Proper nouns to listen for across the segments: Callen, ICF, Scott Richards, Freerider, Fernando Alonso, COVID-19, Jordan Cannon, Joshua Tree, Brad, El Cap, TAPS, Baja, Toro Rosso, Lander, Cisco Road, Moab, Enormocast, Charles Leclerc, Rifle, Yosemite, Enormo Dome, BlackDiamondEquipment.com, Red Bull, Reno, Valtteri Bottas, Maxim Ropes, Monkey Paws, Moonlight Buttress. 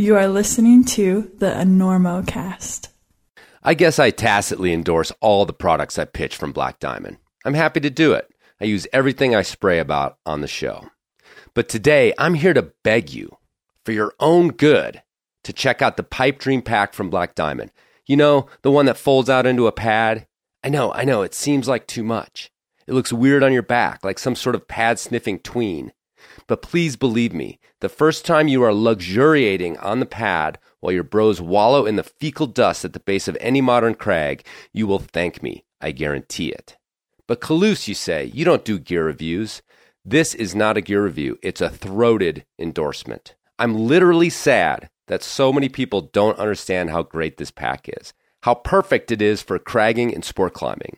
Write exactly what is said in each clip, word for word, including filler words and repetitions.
You are listening to the Enormocast. I guess I tacitly endorse all the products I pitch from Black Diamond. I'm happy to do it. I use everything I spray about on the show. But today, I'm here to beg you, for your own good, to check out the Pipe Dream Pack from Black Diamond. You know, the one that folds out into a pad? I know, I know, it seems like too much. It looks weird on your back, like some sort of pad-sniffing tween. But please believe me, the first time you are luxuriating on the pad while your bros wallow in the fecal dust at the base of any modern crag, you will thank me. I guarantee it. But Calouse, you say, you don't do gear reviews. This is not a gear review. It's a throated endorsement. I'm literally sad that so many people don't understand how great this pack is, how perfect it is for cragging and sport climbing,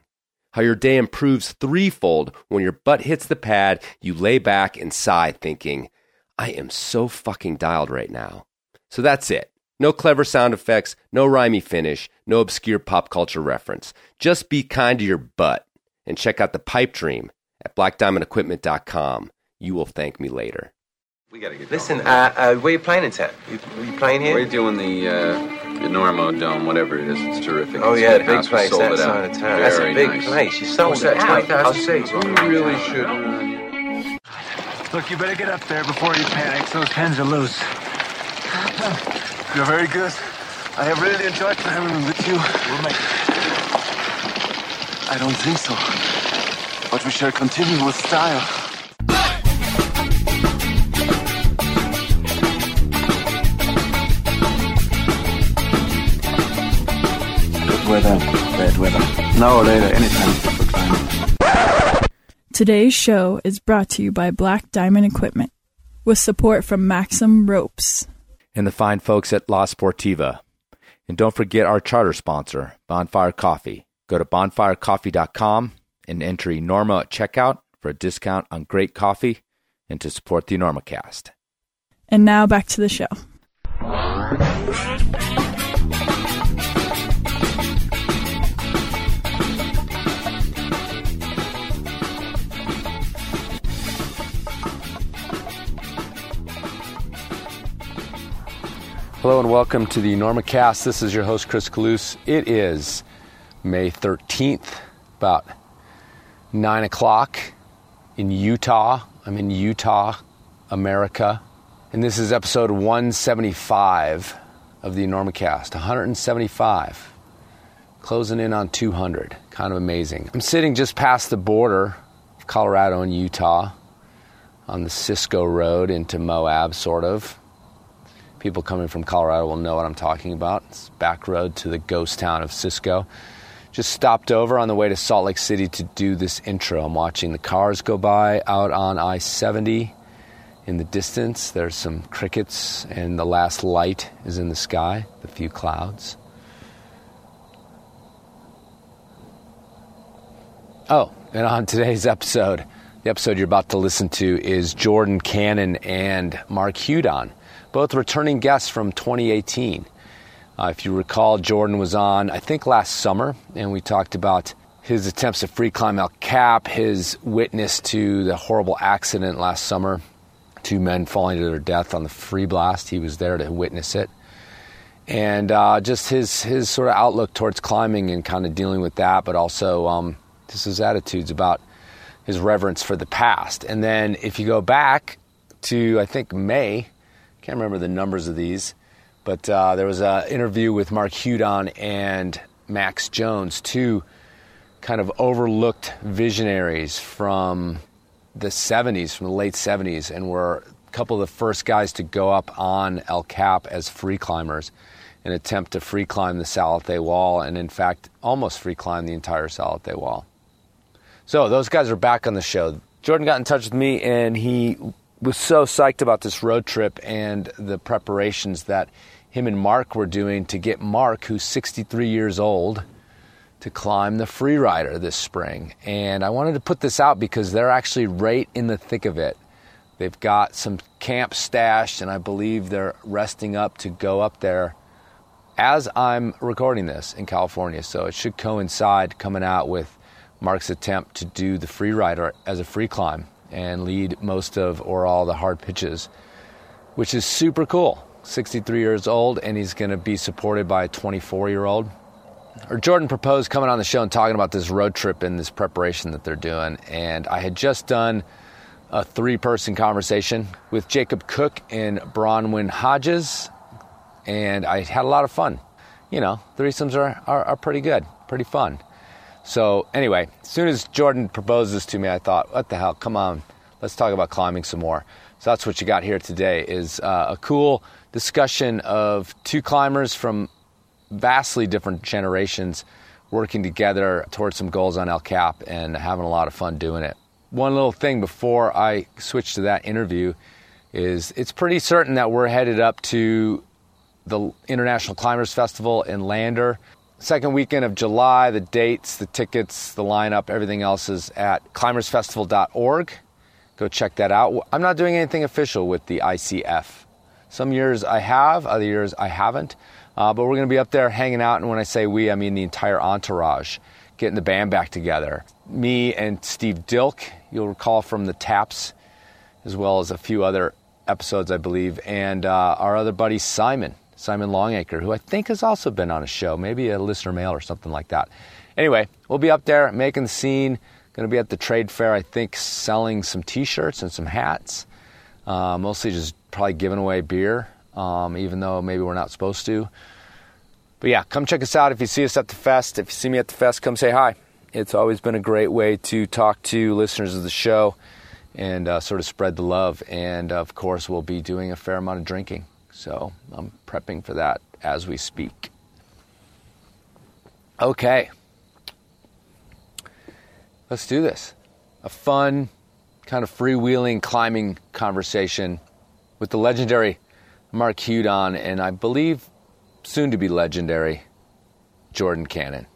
how your day improves threefold when your butt hits the pad, you lay back and sigh thinking, I am so fucking dialed right now. So that's it. No clever sound effects, no rhymey finish, no obscure pop culture reference. Just be kind to your butt and check out the Pipe Dream at black diamond equipment dot com. You will thank me later. We gotta get Listen, going. Uh, uh, where are you playing in town? You, you playing here? We're doing the uh, Enormo Dome, whatever it is. It's terrific. Oh, it's yeah, the big place. That side of town. That's a big nice. place. You sold What's it out. I'll say you really should. Look, you better get up there before you panic. Those pins are loose. You're very good. I have really enjoyed climbing with you. We'll make it. I don't think so. But we shall continue with style. Weather, bad weather. Now or later, anytime for climbing. Today's show is brought to you by Black Diamond Equipment, with support from Maxim Ropes and the fine folks at La Sportiva. And don't forget our charter sponsor, Bonfire Coffee. Go to bonfire coffee dot com and enter Enormo at checkout for a discount on great coffee and to support the Enormocast. And now back to the show. Hello and welcome to the Enormocast. This is your host, Chris Calouse. It is May thirteenth, about nine o'clock in Utah. I'm in Utah, America. And this is episode one seventy-five of the Enormocast. one seventy-five. Closing in on two hundred. Kind of amazing. I'm sitting just past the border of Colorado and Utah on the Cisco Road into Moab, sort of. People coming from Colorado will know what I'm talking about. It's back road to the ghost town of Cisco. Just stopped over on the way to Salt Lake City to do this intro. I'm watching the cars go by out on I seventy in the distance. There's some crickets, and the last light is in the sky, the few clouds. Oh, and on today's episode, the episode you're about to listen to is Jordan Cannon and Mark Hudon, both returning guests from twenty eighteen. Uh, if you recall, Jordan was on, I think, last summer, and we talked about his attempts to free climb El Cap, his witness to the horrible accident last summer, two men falling to their death on the free blast. He was there to witness it. And uh, just his, his sort of outlook towards climbing and kind of dealing with that, but also um, just his attitudes about his reverence for the past. And then if you go back to, I think, May, can't remember the numbers of these, but uh, there was an interview with Mark Hudon and Max Jones, two kind of overlooked visionaries from the seventies, from the late seventies, and were a couple of the first guys to go up on El Cap as free climbers and attempt to free climb the Salathé wall, and in fact, almost free climb the entire Salathé wall. So those guys are back on the show. Jordan got in touch with me, and he was so psyched about this road trip and the preparations that him and Mark were doing to get Mark, who's sixty-three years old, to climb the Freerider this spring. And I wanted to put this out because they're actually right in the thick of it. They've got some camp stashed, and I believe they're resting up to go up there as I'm recording this in California. So it should coincide coming out with Mark's attempt to do the Freerider as a free climb and lead most of or all the hard pitches, which is super cool. sixty-three years old, and he's going to be supported by a twenty-four-year-old. Or Jordan proposed coming on the show and talking about this road trip and this preparation that they're doing. And I had just done a three-person conversation with Jacob Cook and Bronwyn Hodges, and I had a lot of fun. You know, threesomes are, are, are pretty good, pretty fun. So anyway, as soon as Jordan proposes to me, I thought, what the hell, come on, let's talk about climbing some more. So that's what you got here today is uh, a cool discussion of two climbers from vastly different generations working together towards some goals on El Cap and having a lot of fun doing it. One little thing before I switch to that interview is it's pretty certain that we're headed up to the International Climbers Festival in Lander. Second weekend of July, the dates, the tickets, the lineup, everything else is at climbers festival dot org. Go check that out. I'm not doing anything official with the I C F. Some years I have, other years I haven't. Uh, but we're going to be up there hanging out. And when I say we, I mean the entire entourage, getting the band back together. Me and Steve Dilk, you'll recall from the Taps, as well as a few other episodes, I believe. And uh, our other buddy, Simon. Simon Longacre, who I think has also been on a show, maybe a listener mail or something like that. Anyway, we'll be up there making the scene. Going to be at the trade fair, I think, selling some T-shirts and some hats. Uh, mostly just probably giving away beer, um, even though maybe we're not supposed to. But yeah, come check us out if you see us at the fest. If you see me at the fest, come say hi. It's always been a great way to talk to listeners of the show and uh, sort of spread the love. And, of course, we'll be doing a fair amount of drinking. So I'm prepping for that as we speak. Okay. Let's do this. A fun, kind of freewheeling climbing conversation with the legendary Mark Hudon and I believe soon to be legendary Jordan Cannon.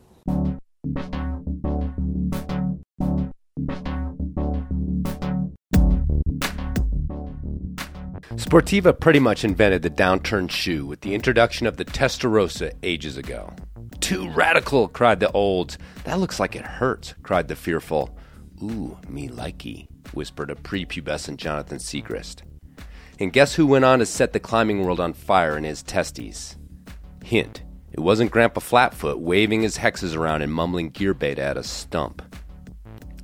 Sportiva pretty much invented the downturn shoe with the introduction of the Testarossa ages ago. Too radical, cried the olds. That looks like it hurts, cried the fearful. Ooh, me likey, whispered a prepubescent Jonathan Segrist. And guess who went on to set the climbing world on fire in his testes? Hint, it wasn't Grandpa Flatfoot waving his hexes around and mumbling gear bait at a stump.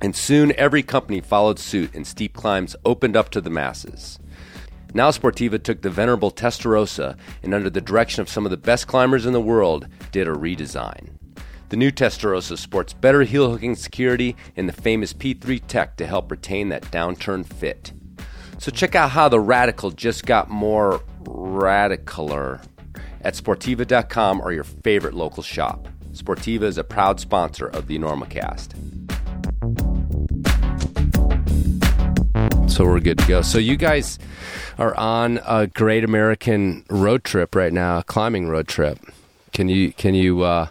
And soon every company followed suit and steep climbs opened up to the masses. Now Sportiva took the venerable Testarossa and under the direction of some of the best climbers in the world, did a redesign. The new Testarossa sports better heel hooking security and the famous P three tech to help retain that downturn fit. So check out how the radical just got more radicaler at sportiva dot com or your favorite local shop. Sportiva is a proud sponsor of the Enormocast. So we're good to go. So you guys are on a Great American road trip right now, a climbing road trip. Can you can you uh,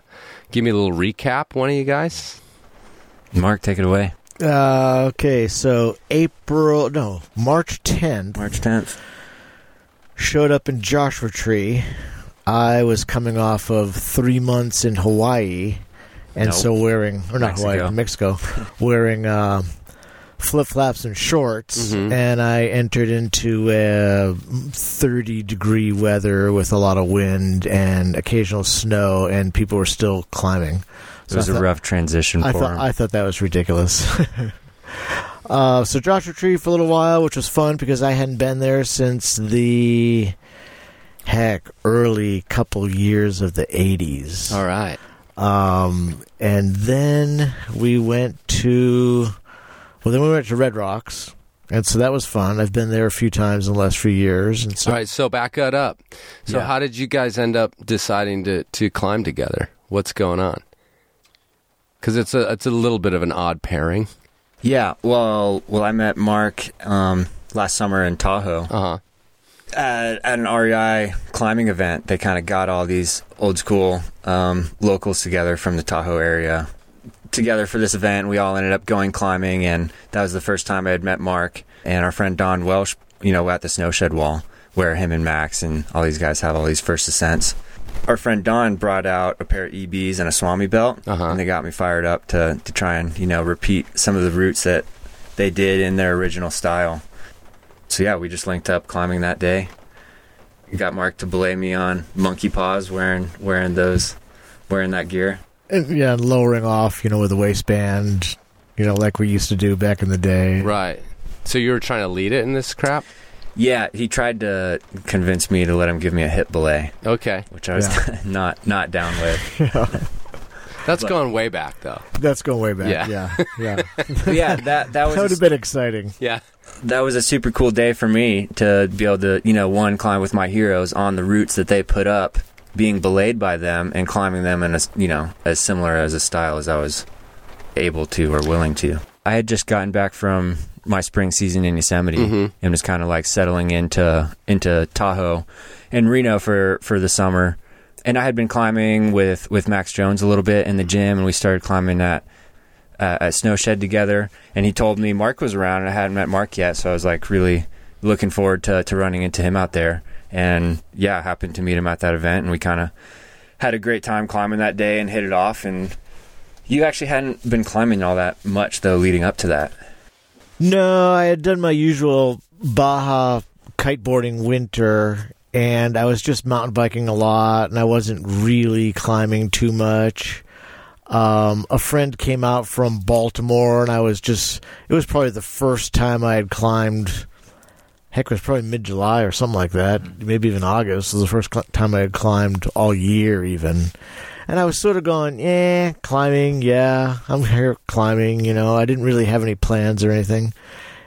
give me a little recap, one of you guys? Mark, take it away. Uh, okay, so April, no, March tenth. March tenth. Showed up in Joshua Tree. I was coming off of three months in Hawaii, and nope. so wearing, or not Mexico. Hawaii, Mexico, wearing... Uh, flip-flops and shorts, mm-hmm. and I entered into uh, thirty-degree weather with a lot of wind and occasional snow, and people were still climbing. So it was I a thought, rough transition I for thought, him. I thought that was ridiculous. uh, so Joshua Tree for a little while, which was fun because I hadn't been there since the, heck, early couple years of the eighties. All right. Um, and then we went to... Well, then we went to Red Rocks, and so that was fun. I've been there a few times in the last few years. And so- All right, so back that up. So yeah. How did you guys end up deciding to, to climb together? What's going on? Because it's a, it's a little bit of an odd pairing. Yeah, well, well, I met Mark um, last summer in Tahoe uh-huh. at, at an R E I climbing event. They kind of got all these old-school um, locals together from the Tahoe area. Together for this event, we all ended up going climbing, and that was the first time I had met Mark and our friend Don Welsh, you know, at the Snowshed wall, where him and Max and all these guys have all these first ascents. Our friend Don brought out a pair of E Bs and a Swami belt, uh-huh. and they got me fired up to, to try and, you know, repeat some of the routes that they did in their original style. So, yeah, we just linked up climbing that day. got Mark to blame me on monkey paws wearing wearing those wearing that gear. Yeah, and lowering off, you know, with a waistband, you know, like we used to do back in the day. Right. So you were trying to lead it in this crap? Yeah, he tried to convince me to let him give me a hip belay. Okay. Which I was yeah. not not down with. Yeah. That's but, going way back, though. That's going way back, yeah. Yeah, yeah. yeah that, that was... That would have been exciting. Yeah. That was a super cool day for me to be able to, you know, one, climb with my heroes on the routes that they put up, being belayed by them and climbing them in a, you know, as similar as a style as I was able to or willing to. I had just gotten back from my spring season in Yosemite. Mm-hmm. I'm just kind of like settling into into Tahoe and Reno for, for the summer. And I had been climbing with, with Max Jones a little bit in the gym, and we started climbing at uh, at Snowshed together. And he told me Mark was around, and I hadn't met Mark yet, so I was like really looking forward to, to running into him out there. And yeah, I happened to meet him at that event, and we kind of had a great time climbing that day and hit it off. And you actually hadn't been climbing all that much, though, leading up to that. No, I had done my usual Baja kiteboarding winter, and I was just mountain biking a lot, and I wasn't really climbing too much. Um, a friend came out from Baltimore, and I was just... It was probably the first time I had climbed... Heck, it was probably mid-July or something like that, maybe even August. It was the first cl- time I had climbed all year even. And I was sort of going, yeah, climbing, yeah, I'm here climbing, you know. I didn't really have any plans or anything.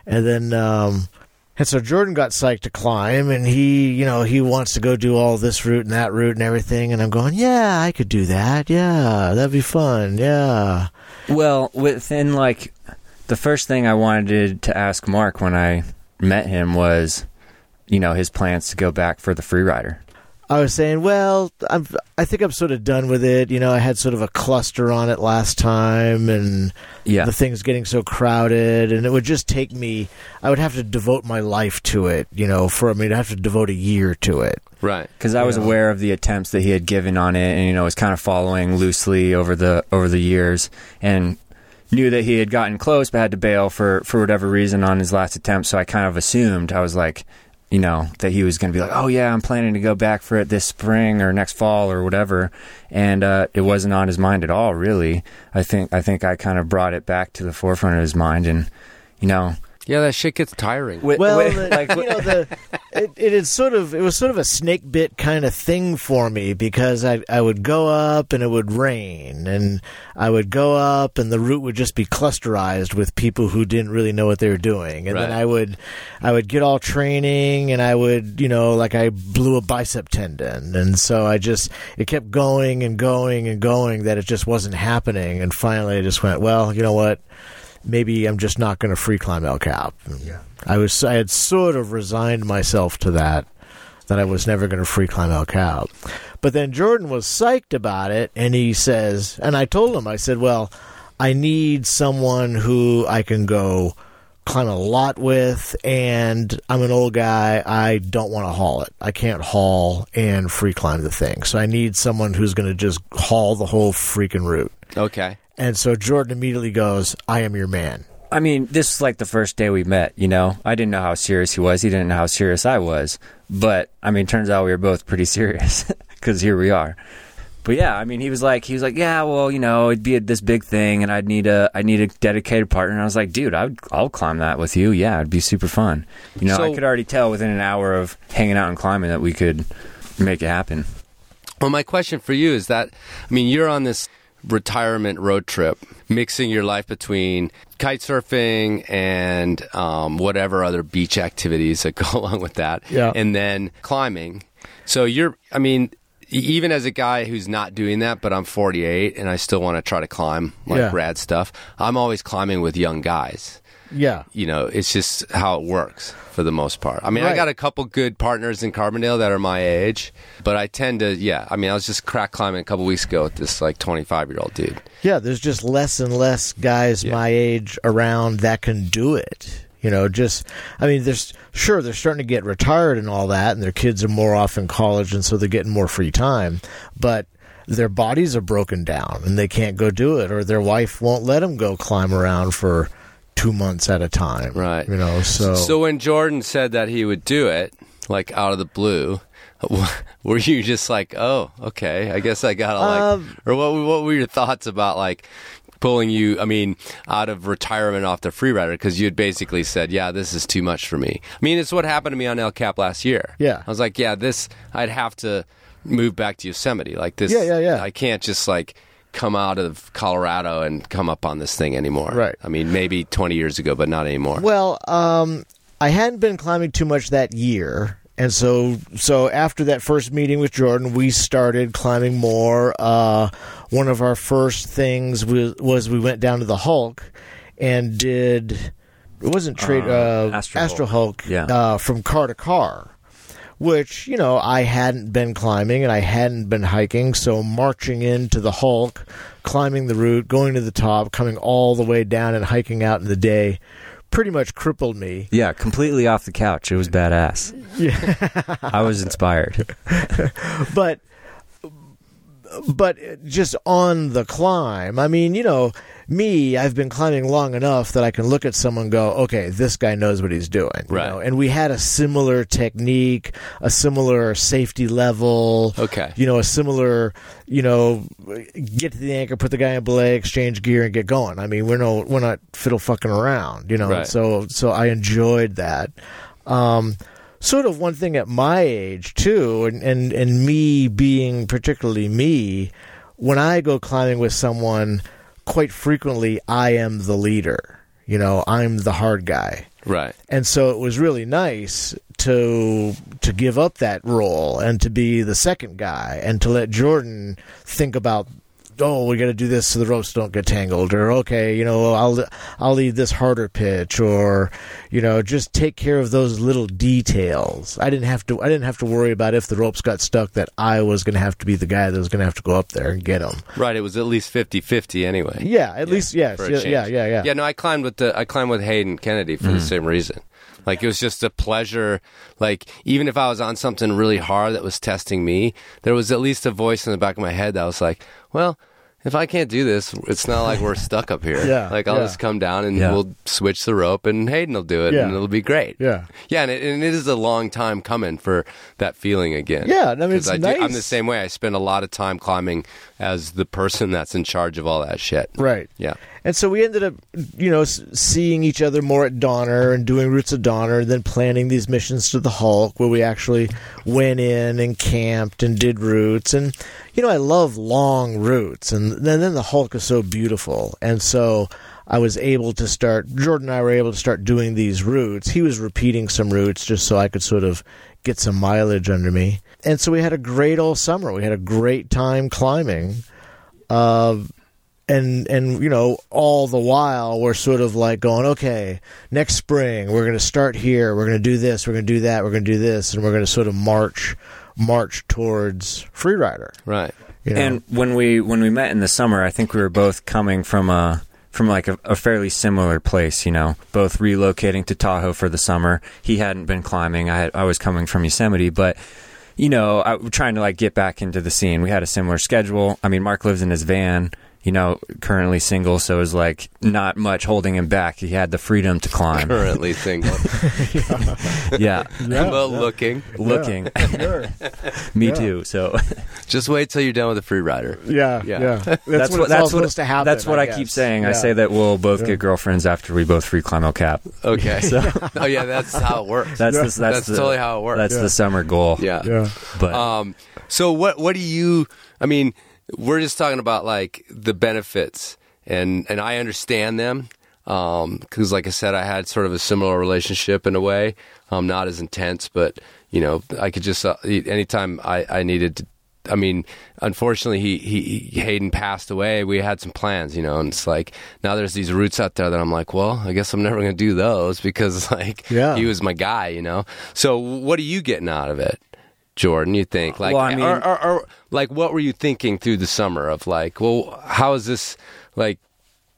And then, um, and so Jordan got psyched to climb, and he, you know, he wants to go do all this route and that route and everything. And I'm going, yeah, I could do that, yeah, that'd be fun, yeah. Well, within, like, the first thing I wanted to ask Mark when I... met him was, you know, his plans to go back for the Freerider. I was saying, well, I'm, I think I'm sort of done with it. You know, I had sort of a cluster on it last time, and yeah. the thing's getting so crowded, and it would just take me, I would have to devote my life to it, you know, for I mean, I'd have to devote a year to it. Right. Because I was know? aware of the attempts that he had given on it, and, you know, was kind of following loosely over the over the years, and knew that he had gotten close but had to bail for for whatever reason on his last attempt. So I kind of assumed, I was like, you know, that he was going to be like, oh yeah, I'm planning to go back for it this spring or next fall or whatever. And uh it wasn't on his mind at all, really. I think i think i kind of brought it back to the forefront of his mind, and you know, yeah, that shit gets tiring. Wait, well, wait, the, like, you know, the it, it is sort of it was sort of a snake bit kind of thing for me, because I I would go up and it would rain, and I would go up and the route would just be clusterized with people who didn't really know what they were doing, and right. then I would I would get all training, and I would, you know, like I blew a bicep tendon, and so I just it kept going and going and going that it just wasn't happening, and finally I just went, well, you know what. Maybe I'm just not going to free climb El Cap. Yeah. I was, I had sort of resigned myself to that, that I was never going to free climb El Cap. But then Jordan was psyched about it, and he says, and I told him, I said, well, I need someone who I can go climb a lot with, and I'm an old guy. I don't want to haul it. I can't haul and free climb the thing. So I need someone who's going to just haul the whole freaking route. Okay. And so Jordan immediately goes, I am your man. I mean, this is like the first day we met, you know? I didn't know how serious he was. He didn't know how serious I was. But, I mean, turns out we were both pretty serious, because here we are. But, yeah, I mean, he was like, he was like, yeah, well, you know, it'd be a, this big thing, and I'd need a, I'd need a dedicated partner. And I was like, dude, I would, I'll climb that with you. Yeah, it'd be super fun. You know, so, I could already tell within an hour of hanging out and climbing that we could make it happen. Well, my question for you is that, I mean, you're on this... retirement road trip, mixing your life between kite surfing and um, whatever other beach activities that go along with that, yeah. and then climbing. So you're, I mean, even as a guy who's not doing that, but I'm forty-eight and I still want to try to climb like yeah. rad stuff, I'm always climbing with young guys. Yeah. You know, it's just how it works for the most part. I mean, right. I got a couple good partners in Carbondale that are my age, but I tend to, yeah. I mean, I was just crack climbing a couple weeks ago with this like twenty-five-year-old dude. Yeah, there's just less and less guys yeah. my age around that can do it. You know, just, I mean, there's, sure, they're starting to get retired and all that, and their kids are more off in college, and so they're getting more free time, but... their bodies are broken down, and they can't go do it, or their wife won't let them go climb around for two months at a time. Right. You know, so... So when Jordan said that he would do it, like out of the blue, were you just like, oh, okay, I guess I gotta like, um, or what? What were your thoughts about like pulling you, I mean, out of retirement off the Freerider, because you had basically said, yeah, this is too much for me. I mean, it's what happened to me on El Cap last year. Yeah, I was like, yeah, this, I'd have to move back to Yosemite like this. Yeah, yeah, yeah. I can't just like come out of Colorado and come up on this thing anymore. Right. I mean, maybe twenty years ago, but not anymore. Well, um, I hadn't been climbing too much that year. And so, so after that first meeting with Jordan, we started climbing more. Uh, one of our first things was, was we went down to the Hulk and did, it wasn't trade, uh, uh, Astro, Astro Hulk, Hulk yeah. uh, from car to car, which, you know, I hadn't been climbing and I hadn't been hiking. So marching into the Hulk, climbing the route, going to the top, coming all the way down and hiking out in the day pretty much crippled me. Yeah, completely off the couch. It was badass. Yeah. I was inspired. But but just on the climb, I mean, you know, me, I've been climbing long enough that I can look at someone and go, okay, this guy knows what he's doing. Right. You know? And we had a similar technique, a similar safety level. Okay. You know, a similar, you know, get to the anchor, put the guy in belay, exchange gear, and get going. I mean, we're no, we're not fiddle fucking around, you know. Right. So, so I enjoyed that. Um, sort of one thing at my age too, and, and and me being particularly me, when I go climbing with someone, quite frequently I am the leader. You know, I'm the hard guy. Right. And so it was really nice to to give up that role and to be the second guy and to let Jordan think about, oh, we got to do this so the ropes don't get tangled, or okay, you know, I'll I'll lead this harder pitch, or you know, just take care of those little details. I didn't have to. I didn't have to worry about if the ropes got stuck that I was going to have to be the guy that was going to have to go up there and get them. Right. It was at least fifty-fifty anyway. Yeah. At yeah, least yes. Yeah, yeah. Yeah. Yeah. Yeah. No, I climbed with the I climbed with Hayden Kennedy for mm. the same reason. Like, it was just a pleasure. Like, even if I was on something really hard that was testing me, there was at least a voice in the back of my head that was like, well, if I can't do this, it's not like we're stuck up here. Yeah, like, I'll yeah. just come down and yeah. we'll switch the rope and Hayden will do it yeah. and it'll be great. Yeah. Yeah, and it, and it is a long time coming for that feeling again. Yeah, I mean, it's I nice. Do, I'm the same way. I spend a lot of time climbing as the person that's in charge of all that shit. Right. Yeah. And so we ended up, you know, seeing each other more at Donner and doing routes of Donner and then planning these missions to the Hulk where we actually went in and camped and did routes. And, you know, I love long routes. And then, then the Hulk is so beautiful. And so I was able to start, Jordan and I were able to start doing these routes. He was repeating some routes just so I could sort of get some mileage under me. And so we had a great old summer. We had a great time climbing. Uh And, and you know, all the while, we're sort of like going, okay, next spring, we're going to start here. We're going to do this. We're going to do that. We're going to do this. And we're going to sort of march march towards Freerider. Right. You know? And when we when we met in the summer, I think we were both coming from a, from like a, a fairly similar place, you know, both relocating to Tahoe for the summer. He hadn't been climbing. I, had, I was coming from Yosemite, but... You know, I, we're trying to, like, get back into the scene. We had a similar schedule. I mean, Mark lives in his van, you know, currently single, so it was, like, not much holding him back. He had the freedom to climb. Currently single. yeah. yeah. yeah. Well, yeah. looking. Looking. Yeah. Sure. Me yeah. too, so. Just wait till you're done with the free rider. Yeah, yeah. yeah. That's, that's what, what that's supposed to happen. That's what I, I keep saying. Yeah. I say that we'll both yeah. get girlfriends after we both free climb El Cap. Okay. So. oh, yeah, that's how it works. That's, yeah. the, that's, that's the, totally how it works. That's yeah. the summer goal. Yeah. yeah. But um, so what what do you, I mean, we're just talking about like the benefits and, and I understand them. Um, 'cause like I said, I had sort of a similar relationship in a way. Um, not as intense, but you know, I could just, uh, anytime I, I needed to, I mean, unfortunately he, he, Hayden passed away. We had some plans, you know, and it's like, now there's these routes out there that I'm like, well, I guess I'm never going to do those because like, yeah. he was my guy, you know? So what are you getting out of it, Jordan? You think like, well, I mean, or, or, or, like, what were you thinking through the summer of like, well, how is this like,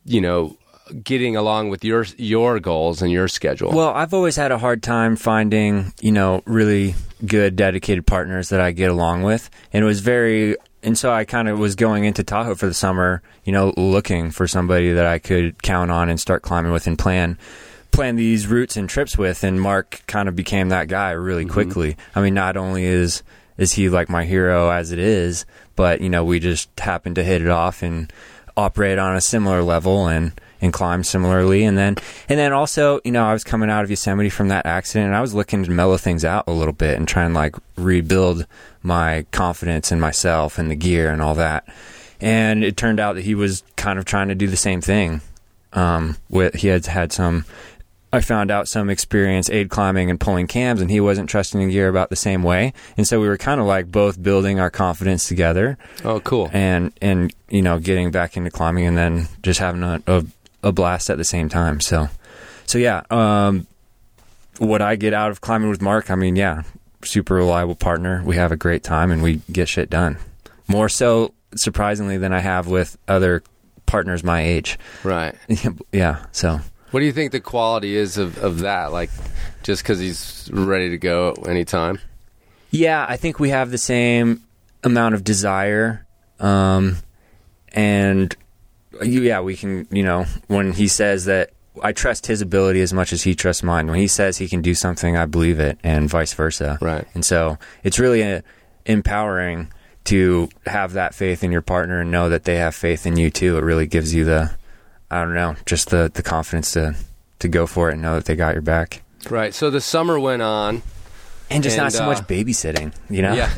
you know, getting along with your, your goals and your schedule? Well, I've always had a hard time finding, you know, really good dedicated partners that I get along with. And it was very, and so I kind of was going into Tahoe for the summer, you know, looking for somebody that I could count on and start climbing with and plan. plan these routes and trips with, and Mark kind of became that guy really quickly. Mm-hmm. I mean, not only is is he like my hero as it is, but, you know, we just happened to hit it off and operate on a similar level and, and climb similarly. And then, and then also, you know, I was coming out of Yosemite from that accident and I was looking to mellow things out a little bit and try and like rebuild my confidence in myself and the gear and all that. And it turned out that he was kind of trying to do the same thing. Um, with, he had had some, I found out some experience aid climbing and pulling cams, and he wasn't trusting the gear about the same way. And so we were kind of like both building our confidence together. Oh, cool. And, and, you know, getting back into climbing and then just having a, a, a blast at the same time. So, so yeah, um, what I get out of climbing with Mark, I mean, yeah, super reliable partner. We have a great time and we get shit done. More so, surprisingly, than I have with other partners my age. Right. Yeah. So what do you think the quality is of, of that? Like, just because he's ready to go at any time? Yeah, I think we have the same amount of desire. Um, and yeah, we can, you know, when he says that, I trust his ability as much as he trusts mine. When he says he can do something, I believe it, and vice versa. Right. And so it's really a, empowering to have that faith in your partner and know that they have faith in you too. It really gives you the, I don't know, just the, the confidence to, to go for it and know that they got your back. Right. So the summer went on. And just and, not so uh, much babysitting, you know? Yeah.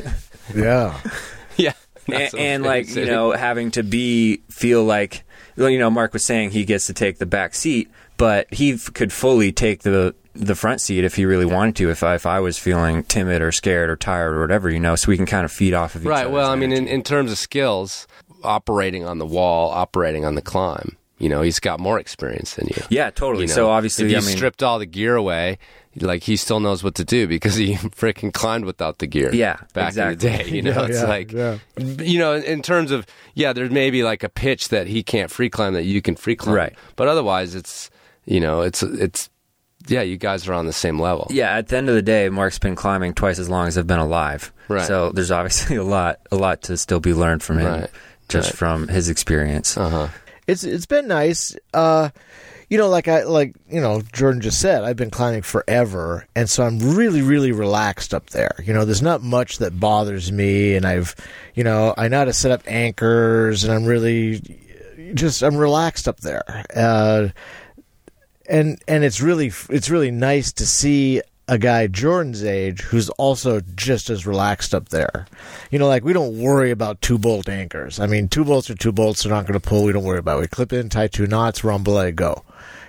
Yeah. Yeah. And, so and like, you know, having to be, feel like, you know, Mark was saying he gets to take the back seat, but he f- could fully take the, the front seat if he really wanted to, if I, if I was feeling timid or scared or tired or whatever, you know, so we can kind of feed off of each other. Right. Well, I mean, in, in terms of skills, operating on the wall, operating on the climb, you know, he's got more experience than you. Yeah, totally. You know, so obviously, if you I mean, stripped all the gear away, like he still knows what to do because he freaking climbed without the gear. Yeah, back exactly. in the day, you know, yeah, it's yeah, like, yeah. you know, in terms of, yeah, there's maybe like a pitch that he can't free climb that you can free climb. Right. But otherwise it's, you know, it's, it's, yeah, you guys are on the same level. Yeah, at the end of the day, Mark's been climbing twice as long as I've been alive. Right. So there's obviously a lot, a lot to still be learned from him, right. just right. from his experience. Uh huh. It's it's been nice. Uh, you know, like I like you know, Jordan just said, I've been climbing forever, and so I'm really, really relaxed up there. You know, there's not much that bothers me, and I've, you know, I know how to set up anchors, and I'm really, just I'm relaxed up there. Uh, And and it's really it's really nice to see a guy Jordan's age who's also just as relaxed up there. You know, like we don't worry about two bolt anchors. I mean, two bolts are two bolts. They're not going to pull. We don't worry about it. We clip in, tie two knots, rumble, and go.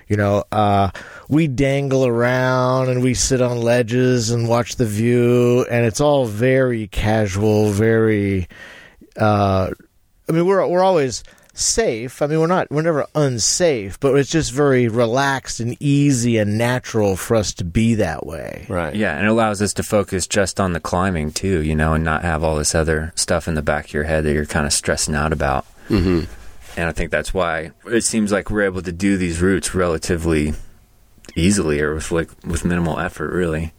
You know, uh, we dangle around and we sit on ledges and watch the view. And it's all very casual, very. Uh, I mean, we're we're always. safe. I mean, we're not, we're never unsafe, but it's just very relaxed and easy and natural for us to be that way. Right. Yeah. And it allows us to focus just on the climbing too, you know, and not have all this other stuff in the back of your head that you're kind of stressing out about. Mm-hmm. And I think that's why it seems like we're able to do these routes relatively easily or with like with minimal effort, really.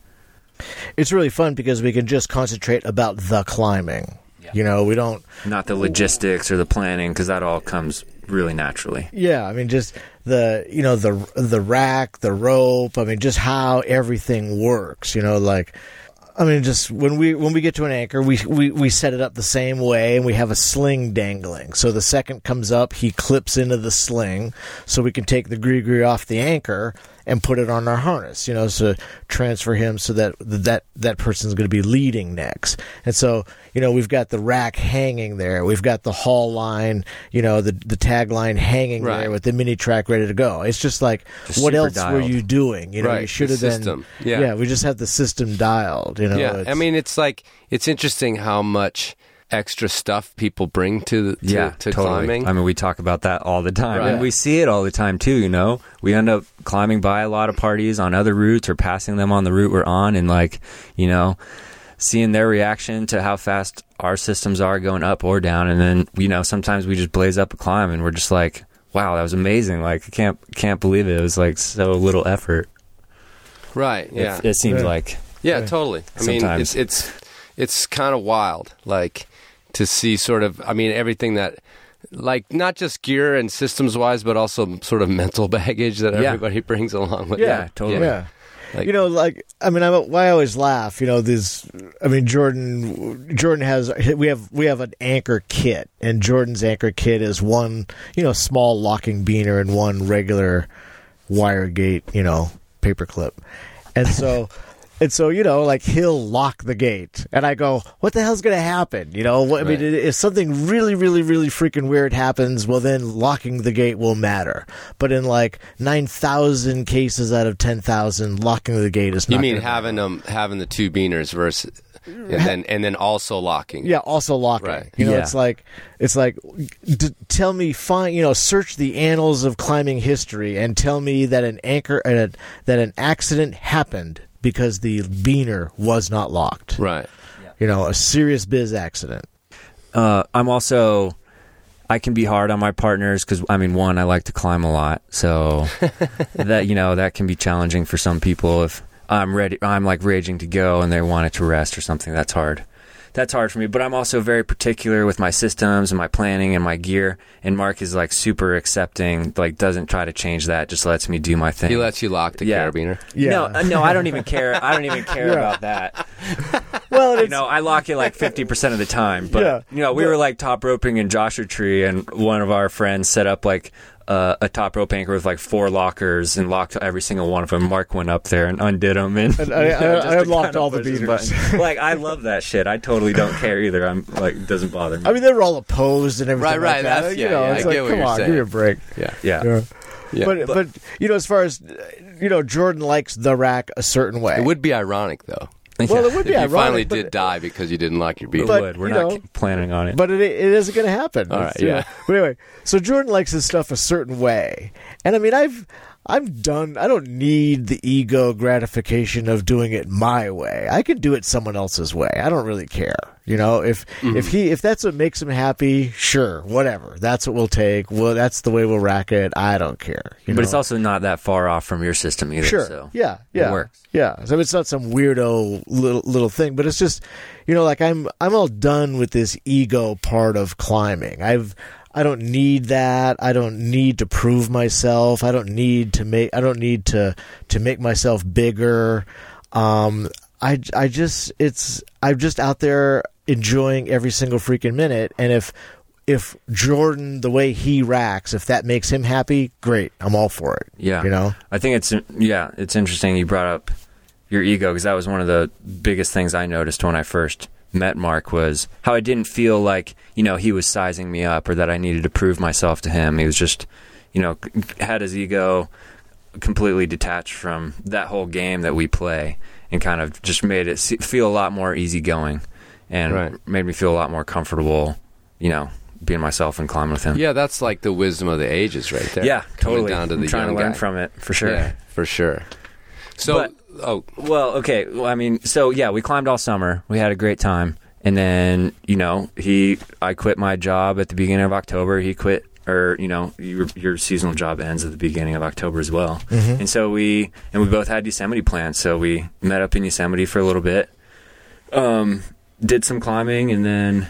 It's really fun because we can just concentrate about the climbing. You know, we don't... Not the logistics or the planning, because that all comes really naturally. Yeah, I mean, just the, you know, the the rack, the rope, I mean, just how everything works, you know, like... I mean, just when we when we get to an anchor, we, we, we set it up the same way, and we have a sling dangling. So the second comes up, he clips into the sling, so we can take the gree-gree off the anchor and put it on our harness, you know, so transfer him so that that, that person's going to be leading next. And so, you know, we've got the rack hanging there. We've got the haul line, you know, the, the tag line hanging right. there with the mini track ready to go. It's just like, just what else dialed. Were you doing? You know, right. you should have been... Yeah. yeah, we just have the system dialed, you know. Yeah, I mean, it's like, it's interesting how much extra stuff people bring to, to, yeah, to totally. climbing. I mean, we talk about that all the time. Right. And we see it all the time, too, you know? We end up climbing by a lot of parties on other routes or passing them on the route we're on and, like, you know, seeing their reaction to how fast our systems are going up or down. And then, you know, sometimes we just blaze up a climb and we're just like, wow, that was amazing. Like, I can't, can't believe it. It was, like, so little effort. Right, yeah. It, it seems yeah. like... Yeah, yeah, totally. I Sometimes. mean, it's it's it's kind of wild, like, to see sort of, I mean, everything that, like, not just gear and systems-wise, but also sort of mental baggage that yeah. everybody brings along with yeah, them. Totally. Yeah, totally. Like, you know, like, I mean, I, I always laugh, you know, these, I mean, Jordan, Jordan has, we have, we have an anchor kit, and Jordan's anchor kit is one, you know, small locking beaner and one regular wire gate, you know, paperclip. And so, and so, you know, like, he'll lock the gate, and I go, what the hell's going to happen? You know, what, right. I mean, if something really, really, really freaking weird happens, well, then locking the gate will matter. But in like nine thousand cases out of ten thousand, locking the gate is not. You mean having matter. them having the two beaners versus, and then and then also locking. Yeah, also locking. Right. You know, yeah. it's like it's like d- tell me, find, you know, search the annals of climbing history and tell me that an anchor uh, that an accident happened because the beaner was not locked. Right. Yeah. You know, a serious biz accident. Uh, I'm also, I can be hard on my partners because, I mean, one, I like to climb a lot. So that, you know, that can be challenging for some people. If I'm ready, I'm like raging to go and they want it to rest or something, that's hard. That's hard for me. But I'm also very particular with my systems and my planning and my gear. And Mark is like super accepting, like doesn't try to change that, just lets me do my thing. He lets you lock the yeah. carabiner. Yeah. No, no, I don't even care. I don't even care yeah. about that. Well, it's... You know, I lock it like fifty percent of the time. But, yeah. you know, we yeah. were like top roping in Joshua Tree, and one of our friends set up like Uh, a top rope anchor with like four lockers and locked every single one of them. Mark went up there and undid them. And, and I, you know, I, I, I locked all the beaters. Like, I love that shit. I totally don't care either. I'm like, it doesn't bother me. I mean, they were all opposed and everything. Right, like right. That. That's, you yeah, know, yeah, it's I like, get what come you're on, saying. Give me a break. Yeah. Yeah. yeah. yeah. But, but, but, you know, as far as, you know, Jordan likes the rack a certain way. It would be ironic, though. Well, it would be. If you ironic, finally but, did die because you didn't lock your beater. But, We're not know, planning on it. But it, it isn't going to happen. All right, yeah. Know. But anyway, so Jordan likes his stuff a certain way, and I mean, I've I'm done. I don't need the ego gratification of doing it my way. I can do it someone else's way. I don't really care. You know, if mm-hmm. if he if that's what makes him happy, sure, whatever. That's what we'll take. Well, that's the way we'll rack it. I don't care. But know? It's also not that far off from your system either. Sure. So yeah. Yeah. It works. Yeah. So it's not some weirdo little little thing, but it's just, you know, like I'm I'm all done with this ego part of climbing. I've I don't need that. I don't need to prove myself. I don't need to make. I don't need to, to make myself bigger. Um, I, I just it's I'm just out there enjoying every single freaking minute. And if if Jordan, the way he racks, if that makes him happy, great. I'm all for it. Yeah, you know. I think it's yeah. It's interesting you brought up your ego, because that was one of the biggest things I noticed when I first met Mark, was how I didn't feel like, you know, he was sizing me up or that I needed to prove myself to him. He was just, you know, had his ego completely detached from that whole game that we play, and kind of just made it feel a lot more easygoing and right. made me feel a lot more comfortable, you know, being myself and climbing with him. Yeah, that's like the wisdom of the ages right there. Yeah, totally. Down to the I'm trying young to learn guy. From it, for sure. Yeah, for sure. So... But, Oh, well, okay. Well, I mean, so yeah, we climbed all summer. We had a great time. And then, you know, he, I quit my job at the beginning of October. He quit, or, you know, your, your seasonal job ends at the beginning of October as well. Mm-hmm. And so we, and we both had Yosemite plans. So we met up in Yosemite for a little bit, um, did some climbing, and then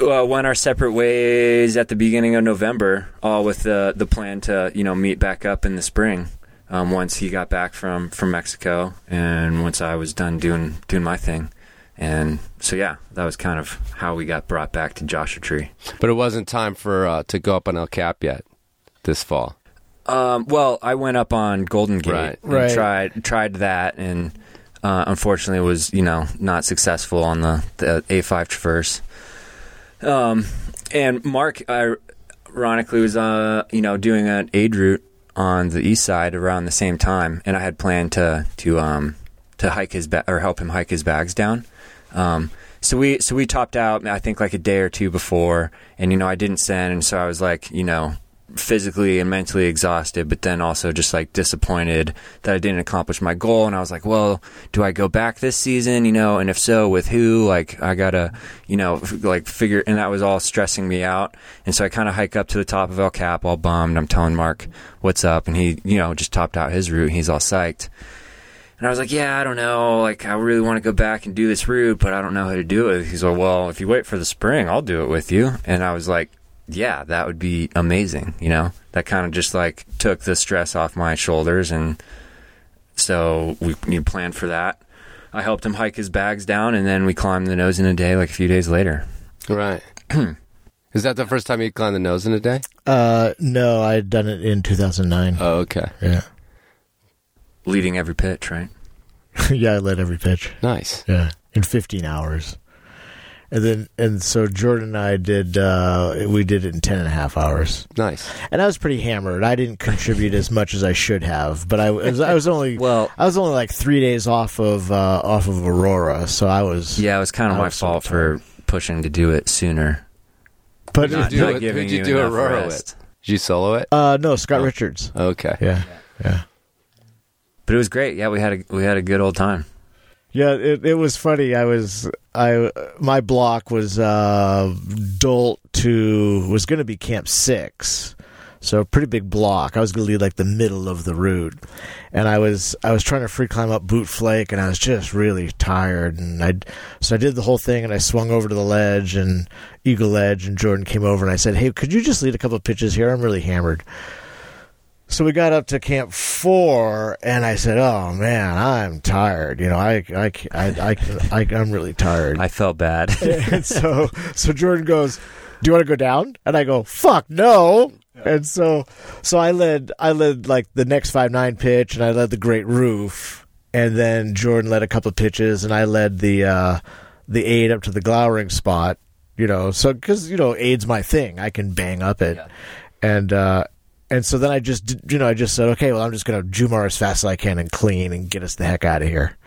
uh, went our separate ways at the beginning of November, all with the, the plan to, you know, meet back up in the spring. Um, once he got back from, from Mexico, and once I was done doing doing my thing. And so, yeah, that was kind of how we got brought back to Joshua Tree. But it wasn't time for uh, to go up on El Cap yet this fall. Um, well, I went up on Golden Gate right. and right. tried tried that, and uh, unfortunately was, you know, not successful on the, the A five Traverse. Um, and Mark, ironically, was, uh, you know, doing an aid route on the east side around the same time, and I had planned to to um to hike his ba- or help him hike his bags down. Um, so we so we topped out, I think, like a day or two before, and you know I didn't send, and so I was like, you know, physically and mentally exhausted, but then also just like disappointed that I didn't accomplish my goal. And I was like, well, do I go back this season? You know, and if so, with who? Like, I gotta, you know, f- like figure. And that was all stressing me out. And so I kind of hike up to the top of El Cap, all bummed. I'm telling Mark what's up, and he, you know, just topped out his route. He's all psyched. And I was like, yeah, I don't know. Like, I really want to go back and do this route, but I don't know how to do it. He's like, well, if you wait for the spring, I'll do it with you. And I was like, yeah, that would be amazing. You know, that kind of just like took the stress off my shoulders, and So we you planned for that. I helped him hike his bags down, and then we climbed the nose in a day, like a few days later. Right. Is that the first time you climbed the nose in a day? Uh, no, I had done it in two thousand nine. Oh, okay. Yeah. Leading every pitch, right? Yeah, I led every pitch. Nice. Yeah, in fifteen hours. And then, and so Jordan and I did, uh, we did it in ten and a half hours. Nice. And I was pretty hammered. I didn't contribute as much as I should have, but I was, I was only, well, I was only like three days off of, uh, off of Aurora. So I was, yeah, it was kind of my fault for pushing to do it sooner. But not, you not it, giving you, you do Aurora with? Did you solo it? Uh, no, Scott oh. Richards. Okay. Yeah. Yeah. But it was great. Yeah. We had a, we had a good old time. Yeah, it it was funny. I was I my block was uh, Dolt to was going to be Camp Six, so a pretty big block. I was going to lead like the middle of the route, and I was I was trying to free climb up Boot Flake, and I was just really tired. And I so I did the whole thing, and I swung over to the ledge and Eagle Edge, and Jordan came over, and I said, "Hey, could you just lead a couple of pitches here? I'm really hammered." So we got up to Camp Four, and I said, "Oh man, I'm tired. You know, I, I, I, I, I I'm really tired." I felt bad. And so, so Jordan goes, "Do you want to go down?" And I go, "Fuck no!" Yeah. And so, so I led, I led like the next five nine pitch, and I led the Great Roof, and then Jordan led a couple of pitches, and I led the uh, the eight up to the glowering spot. You know, so because you know, eight's my thing, I can bang up it, yeah. and. uh And so then I just, you know, I just said, okay, well, I'm just going to Jumar as fast as I can and clean and get us the heck out of here.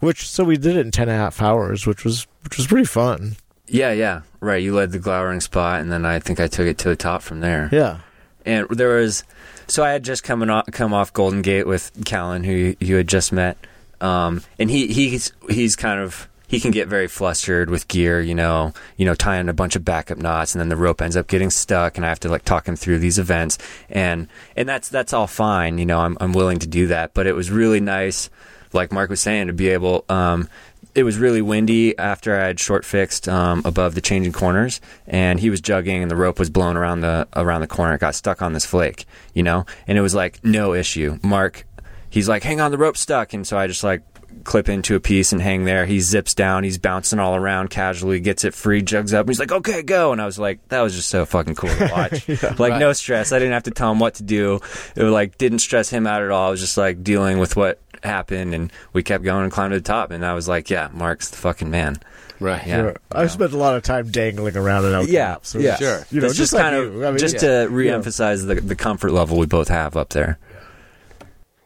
Which, so we did it in ten and a half hours, which was which was pretty fun. Yeah, yeah, right. You led the glowering spot, and then I think I took it to the top from there. Yeah. And there was, so I had just come, in, come off Golden Gate with Callen, who you, you had just met. Um, and he he's he's kind of, he can get very flustered with gear, you know, you know, tying a bunch of backup knots, and then the rope ends up getting stuck, and I have to like talk him through these events, and and that's that's all fine, you know, I'm I'm willing to do that, but it was really nice, like Mark was saying, to be able. Um, it was really windy after I had short fixed um, above the changing corners, and he was jugging, and the rope was blown around the around the corner, it got stuck on this flake, you know, and it was like no issue. Mark, he's like, hang on, the rope's stuck, and so I just like. Clip into a piece and hang there. He zips down. He's bouncing all around casually, gets it free, jugs up. And he's like, okay, go. And I was like, that was just so fucking cool to watch. Yeah, like, right. No stress. I didn't have to tell him what to do. It was like, didn't stress him out at all. I was just like dealing with what happened, and we kept going and climbed to the top. And I was like, yeah, Mark's the fucking man. Right. Yeah. Sure. I've spent a lot of time dangling around an El Cap. So yeah. Sure. You know, just, just kind like of, I mean, just yeah. to reemphasize yeah. the, the comfort level we both have up there.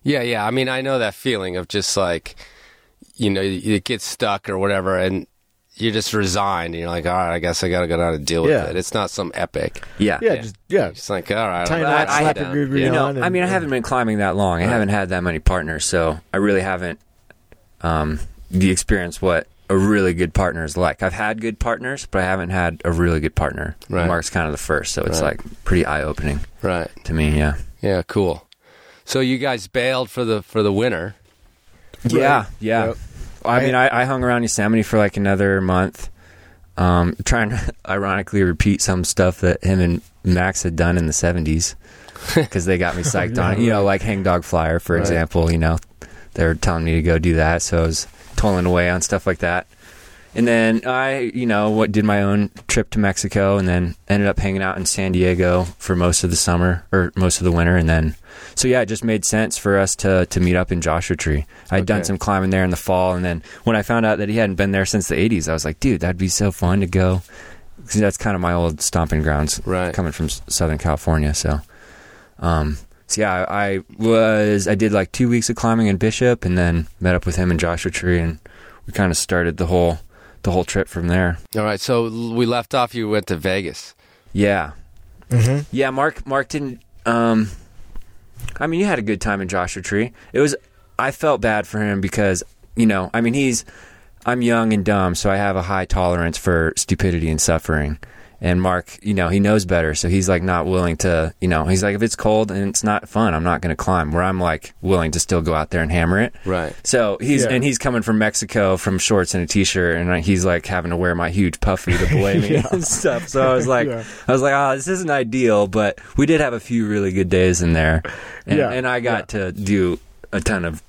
Yeah. Yeah. I mean, I know that feeling of just like, you know, it gets stuck or whatever, and you're just resigned. And you're like, all right, I guess I got to go down and deal with yeah. it. It's not some epic. Yeah. Yeah. Just, yeah. It's like, all right. I, I, I, happen, you know, and, I mean, I haven't been climbing that long. I right. haven't had that many partners, so I really haven't um, experienced what a really good partner is like. I've had good partners, but I haven't had a really good partner. Right. Mark's kind of the first, so it's right. like pretty eye-opening right. to me. Yeah. Yeah, cool. So you guys bailed for the for the winter. Yeah, yeah. Yep. I mean, I, I hung around Yosemite for like another month, um, trying to ironically repeat some stuff that him and Max had done in the seventies, because they got me psyched yeah, on it. You know, like Hangdog Flyer, for right. example, you know, they were telling me to go do that, so I was toiling away on stuff like that. And then I, you know, what did my own trip to Mexico, and then ended up hanging out in San Diego for most of the summer or most of the winter. And then, so yeah, it just made sense for us to, to meet up in Joshua Tree. I'd okay. done some climbing there in the fall. And then when I found out that he hadn't been there since the eighties, I was like, dude, that'd be so fun to go. Cause that's kind of my old stomping grounds right. coming from Southern California. So, um, so yeah, I, I was, I did like two weeks of climbing in Bishop, and then met up with him in Joshua Tree, and we kind of started the whole the whole trip from there. All right, so we left off, you went to Vegas. Yeah. Mm-hmm. Yeah, Mark Mark didn't... Um, I mean, you had a good time in Joshua Tree. It was... I felt bad for him because, you know, I mean, he's... I'm young and dumb, so I have a high tolerance for stupidity and suffering. And Mark, you know, he knows better, so he's, like, not willing to... You know, he's like, if it's cold and it's not fun, I'm not going to climb, where I'm, like, willing to still go out there and hammer it. Right. So he's... Yeah. And he's coming from Mexico from shorts and a T-shirt, and he's, like, having to wear my huge puffy to belay me yeah. and stuff. So I was like, yeah. I was like, oh, this isn't ideal, but we did have a few really good days in there. And, yeah. and I got yeah. to do a ton of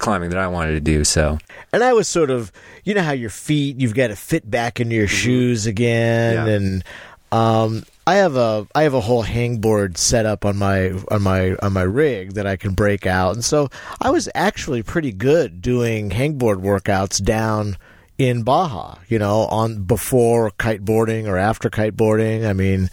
climbing that I wanted to do. So, and I was sort of, you know how your feet, you've got to fit back into your mm-hmm. shoes again, yeah. and um, I have a I have a whole hangboard set up on my on my on my rig that I can break out, and so I was actually pretty good doing hangboard workouts down in Baja, you know, on before kiteboarding or after kiteboarding. I mean,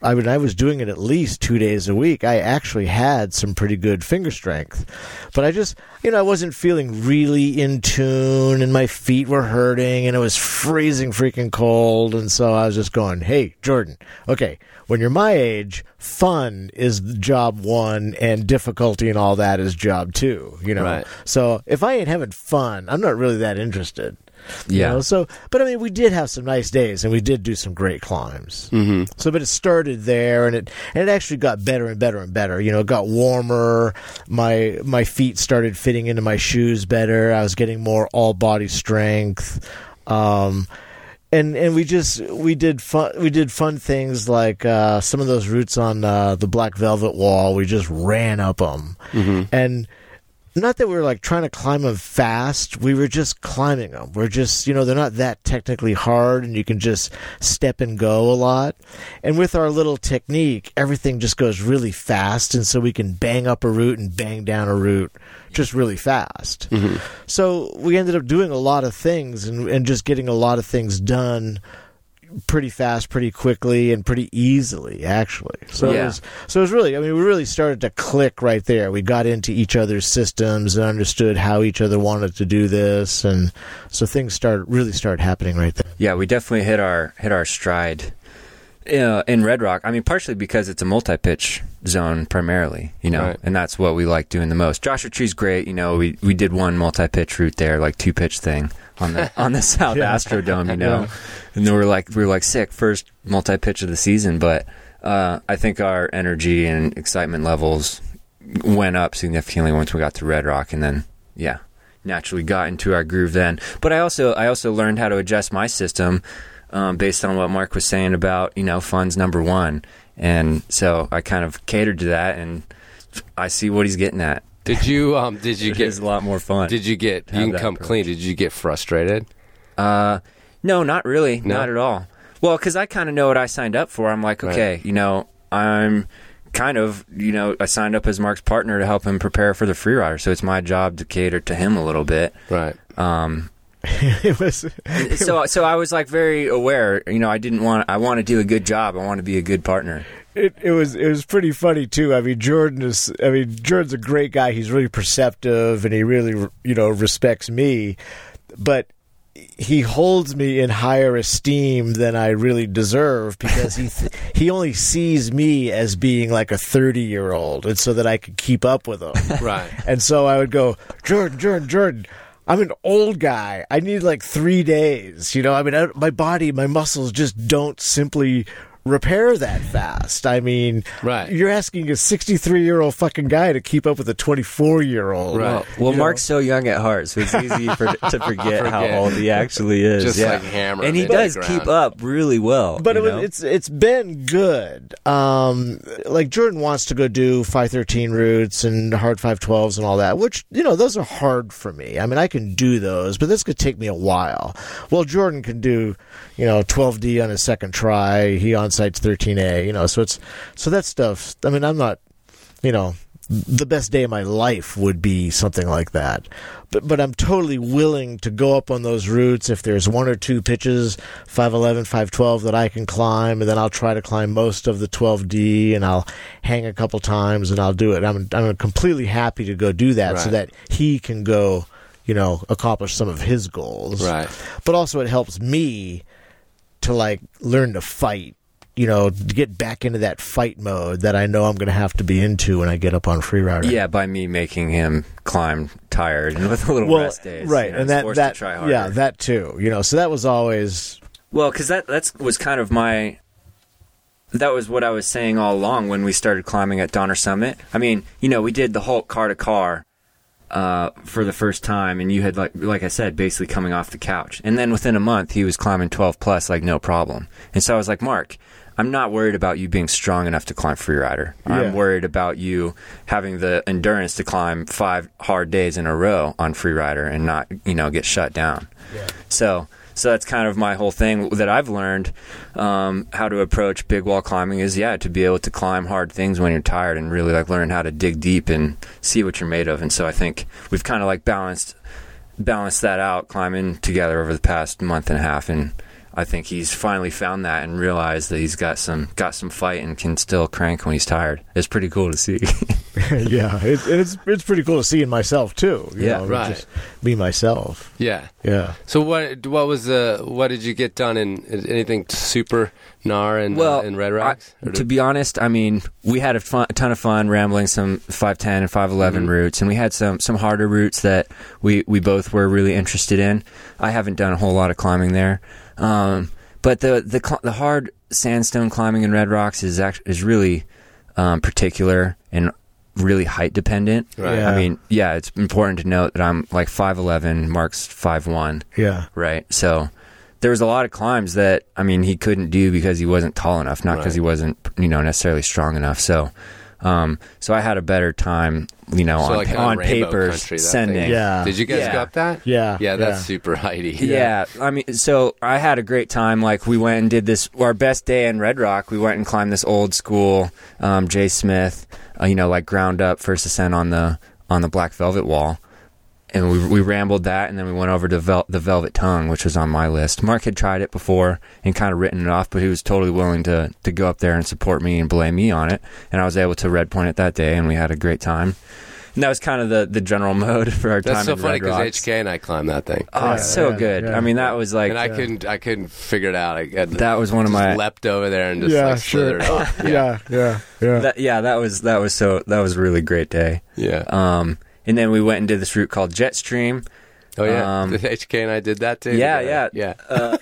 I mean, I was doing it at least two days a week. I actually had some pretty good finger strength, but I just, you know, I wasn't feeling really in tune, and my feet were hurting, and it was freezing freaking cold, and so I was just going, "Hey, Jordan, okay, when you're my age, fun is job one, and difficulty and all that is job two, you know." Right. So if I ain't having fun, I'm not really that interested. Yeah. You know? So, but I mean, we did have some nice days, and we did do some great climbs. Mm-hmm. So, but it started there, and it and it actually got better and better and better. You know, it got warmer. My my feet started fitting into my shoes better. I was getting more all body strength. Um, And and we just we did fun we did fun things like uh, some of those routes on uh, the Black Velvet Wall. We just ran up them, mm-hmm. and not that we were like trying to climb them fast. We were just climbing them. We're just, you know, they're not that technically hard, and you can just step and go a lot. And with our little technique, everything just goes really fast, and so we can bang up a route and bang down a route just really fast. Mm-hmm. So we ended up doing a lot of things and, and just getting a lot of things done pretty fast, pretty quickly, and pretty easily, actually. So, yeah. it was, so it was really, I mean, we really started to click right there. We got into each other's systems and understood how each other wanted to do this. And so things started, really started happening right there. Yeah, we definitely hit our, hit our stride. Uh, in Red Rock, I mean, partially because it's a multi-pitch zone primarily, you know, right. and that's what we like doing the most. Joshua Tree's great, you know. We we did one multi-pitch route there, like two-pitch thing on the on the South yeah. Astrodome, you know, yeah. and then we were like we were like sick first multi-pitch of the season, but uh, I think our energy and excitement levels went up significantly once we got to Red Rock, and then yeah, naturally got into our groove then. But I also I also learned how to adjust my system. Um, based on what Mark was saying about, you know, fun's number one. And so I kind of catered to that, and I see what he's getting at. Did you um, did you get a lot more fun? Did you get you can come approach. clean? Did you get frustrated? Uh, no, not really, no? not at all. Well, because I kind of know what I signed up for. I'm like, okay, right. you know, I'm kind of, you know, I signed up as Mark's partner to help him prepare for the Freerider, so it's my job to cater to him a little bit, right? Um. it was it so was, so I was like very aware, you know. I didn't want I want to do a good job. I want to be a good partner. It it was it was pretty funny too. I mean, Jordan is I mean, Jordan's a great guy. He's really perceptive, and he really, you know, respects me. But he holds me in higher esteem than I really deserve, because he th- he only sees me as being like a thirty-year-old, and so that I could keep up with him. Right. And so I would go, Jordan, Jordan, Jordan. I'm an old guy. I need like three days, you know. I mean, I, my body, my muscles just don't simply repair that fast. I mean, right. you're asking a sixty-three-year-old fucking guy to keep up with a twenty-four-year-old. Right. Well, well Mark's know? so young at heart, so it's easy for, to forget, forget how old he actually is. Just yeah. like hammer, and he does keep up really well. But it was, it's it's been good. Um, like Jordan wants to go do five thirteen routes and hard five twelves and all that, which, you know, those are hard for me. I mean, I can do those, but this could take me a while. Well, Jordan can do, you know, twelve D on his second try. He on sites thirteen A, you know, so it's so that stuff. I mean, I'm not, you know, the best day of my life would be something like that, but but I'm totally willing to go up on those routes if there's one or two pitches, five eleven, five twelve that I can climb, and then I'll try to climb most of the twelve D, and I'll hang a couple times, and I'll do it. I'm I'm completely happy to go do that, right. so that he can go, you know, accomplish some of his goals. Right. But also it helps me to like learn to fight. You know, get back into that fight mode that I know I'm going to have to be into when I get up on Freerider. Yeah, by me making him climb tired and with a little well, rest days, right? You know, and that, that to try harder. yeah, that too. You know, so that was always well because that that's was kind of my that was what I was saying all along when we started climbing at Donner Summit. I mean, you know, we did the Hulk car to car uh, for the first time, and you had like like I said, basically coming off the couch, and then within a month he was climbing twelve plus like no problem, and so I was like, Mark. I'm not worried about you being strong enough to climb Freerider. Yeah. I'm worried about you having the endurance to climb five hard days in a row on Freerider and not, you know, get shut down. Yeah. So, so that's kind of my whole thing that I've learned, um, how to approach big wall climbing is, yeah, to be able to climb hard things when you're tired and really like learn how to dig deep and see what you're made of. And so I think we've kind of like balanced, balanced that out climbing together over the past month and a half, and I think he's finally found that and realized that he's got some got some fight and can still crank when he's tired. It's pretty cool to see. Yeah, it, it's it's pretty cool to see in myself too. You yeah, know, right. Just be myself. Yeah, yeah. So what what was the what did you get done in anything super gnar and well, uh, in Red Rocks? I, to be honest, I mean we had a, fun, a ton of fun rambling some five ten and five eleven mm-hmm. routes, and we had some some harder routes that we we both were really interested in. I haven't done a whole lot of climbing there. Um, but the, the, the hard sandstone climbing in Red Rocks is actually, is really, um, particular and really height dependent. Right. Yeah. I mean, yeah, it's important to note that I'm like five eleven, Mark's five one. Yeah. Right. So there was a lot of climbs that, I mean, he couldn't do because he wasn't tall enough, not because right. he wasn't, you know, necessarily strong enough. So, um, so I had a better time, you know, so on, like on paper country, sending. Yeah. Did you guys yeah. got that? Yeah. Yeah, that's yeah. super heighty. Yeah. yeah. I mean, so I had a great time. Like, we went and did this, our best day in Red Rock, we went and climbed this old school um, Jay Smith, uh, you know, like ground up first ascent on the on the Black Velvet Wall. And we we rambled that, and then we went over to Vel- the Velvet Tongue, which was on my list. Mark had tried it before and kind of written it off, but he was totally willing to, to go up there and support me and blame me on it. And I was able to red point it that day, and we had a great time. And that was kind of the, the general mode for our That's time in Red Rocks. That's so funny because H K and I climbed that thing. Oh, yeah, so yeah, good. Yeah. I mean, that was like... And I yeah. couldn't I couldn't figure it out. I had that was one of my... leapt over there and just yeah, like slithered sure. off. Yeah, yeah, yeah. Yeah. That, yeah, that was that was so... That was a really great day. Yeah. Um... And then we went and did this route called Jetstream. Oh, yeah. Um, H K and I did that, too. Yeah, yeah. yeah. Uh,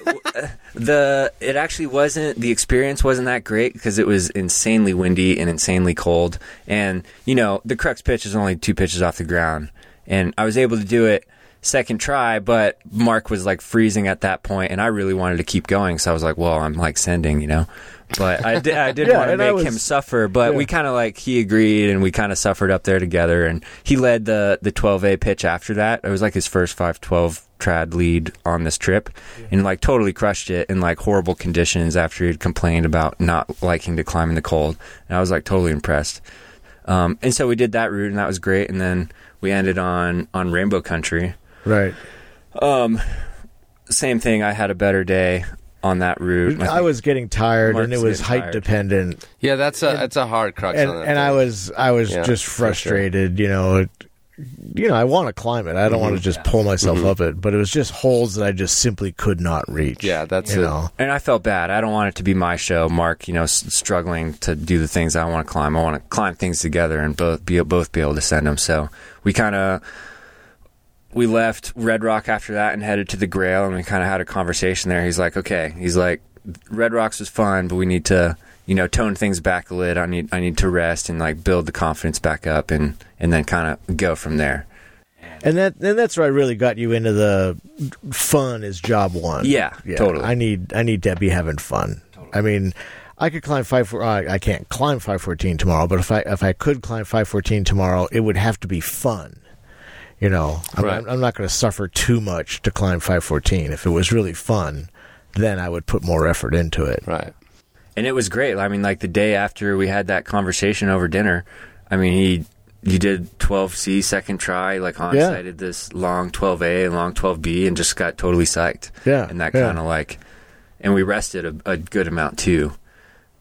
the It actually wasn't... The experience wasn't that great because it was insanely windy and insanely cold. And, you know, the crux pitch is only two pitches off the ground. And I was able to do it second try, but Mark was, like, freezing at that point, and I really wanted to keep going. So I was like, well, I'm, like, sending, you know. But I did, I did yeah, want to make was, him suffer, but yeah. we kind of like, he agreed, and we kind of suffered up there together, and he led the, the twelve A pitch after that. It was like his first five twelve trad lead on this trip, yeah. and like totally crushed it in like horrible conditions after he'd complained about not liking to climb in the cold, and I was like totally impressed. Um, and so we did that route, and that was great, and then we ended on, on Rainbow Country. Right. Um, same thing, I had a better day on that route. I, I was getting tired, Mark's and it was height tired. Dependent. Yeah, that's a and, that's a hard crux. And, on that and I was I was yeah, just frustrated. Sure. You know, it, you know, I want to climb it. I don't mm-hmm. want to just yeah. pull myself mm-hmm. up it. But it was just holes that I just simply could not reach. Yeah, that's you it. Know? And I felt bad. I don't want it to be my show, Mark. You know, s- struggling to do the things I want to climb. I want to climb things together and both be both be able to send them. So we kind of. We left Red Rock after that and headed to the Grail, and we kind of had a conversation there. He's like, okay. He's like, Red Rocks was fun, but we need to, you know, tone things back a lid. I need I need to rest and, like, build the confidence back up and, and then kind of go from there. And that and that's where I really got you into the fun is job one. Yeah, yeah totally. I need, I need to be having fun. Totally. I mean... I could climb five. Uh, I can't climb five fourteen tomorrow, but if I if I could climb five fourteen tomorrow, it would have to be fun. You know, I'm, right. I'm, I'm not going to suffer too much to climb five fourteen. If it was really fun, then I would put more effort into it. Right. And it was great. I mean, like the day after we had that conversation over dinner, I mean, he you did twelve C second try, like on yeah. sighted this long twelve A and long twelve B, and just got totally psyched. Yeah. And that yeah. kind of like, and we rested a, a good amount too.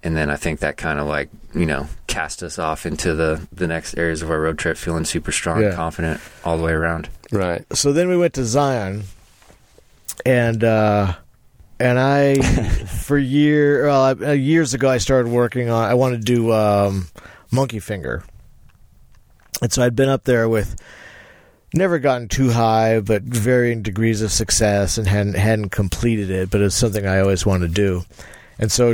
And then I think that kind of like, you know, cast us off into the, the next areas of our road trip, feeling super strong yeah. and confident all the way around. Right. So then we went to Zion, and uh, and I, for year uh, years ago, I started working on, I wanted to do um, Monkey Finger. And so I'd been up there with, never gotten too high, but varying degrees of success, and hadn't, hadn't completed it, but it's something I always wanted to do. And so...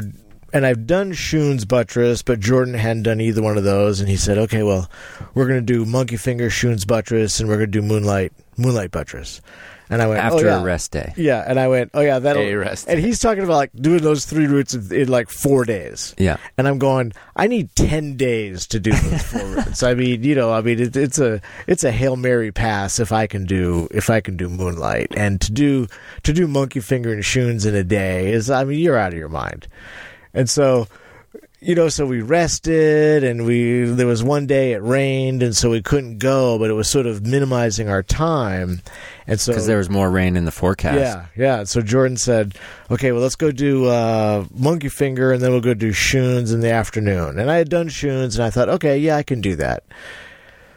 And I've done Schoon's Buttress, but Jordan hadn't done either one of those. And he said, okay, well, we're going to do Monkey Finger, Schoon's Buttress, and we're going to do Moonlight Moonlight Buttress. And I went, after oh, yeah. a rest day. Yeah. And I went, oh, yeah, that'll. A rest and day. He's talking about like doing those three routes in like four days. Yeah. And I'm going, I need ten days to do those four routes. I mean, you know, I mean, it, it's a it's a Hail Mary pass if I can do if I can do Moonlight. And to do to do Monkey Finger and Schoon's in a day is, I mean, you're out of your mind. And so, you know, so we rested and we there was one day it rained and so we couldn't go, but it was sort of minimizing our time. And so because there was more rain in the forecast. Yeah, yeah. So Jordan said, okay, well, let's go do uh, Monkey Finger and then we'll go do Schoon's in the afternoon. And I had done Schoon's and I thought, okay, yeah, I can do that.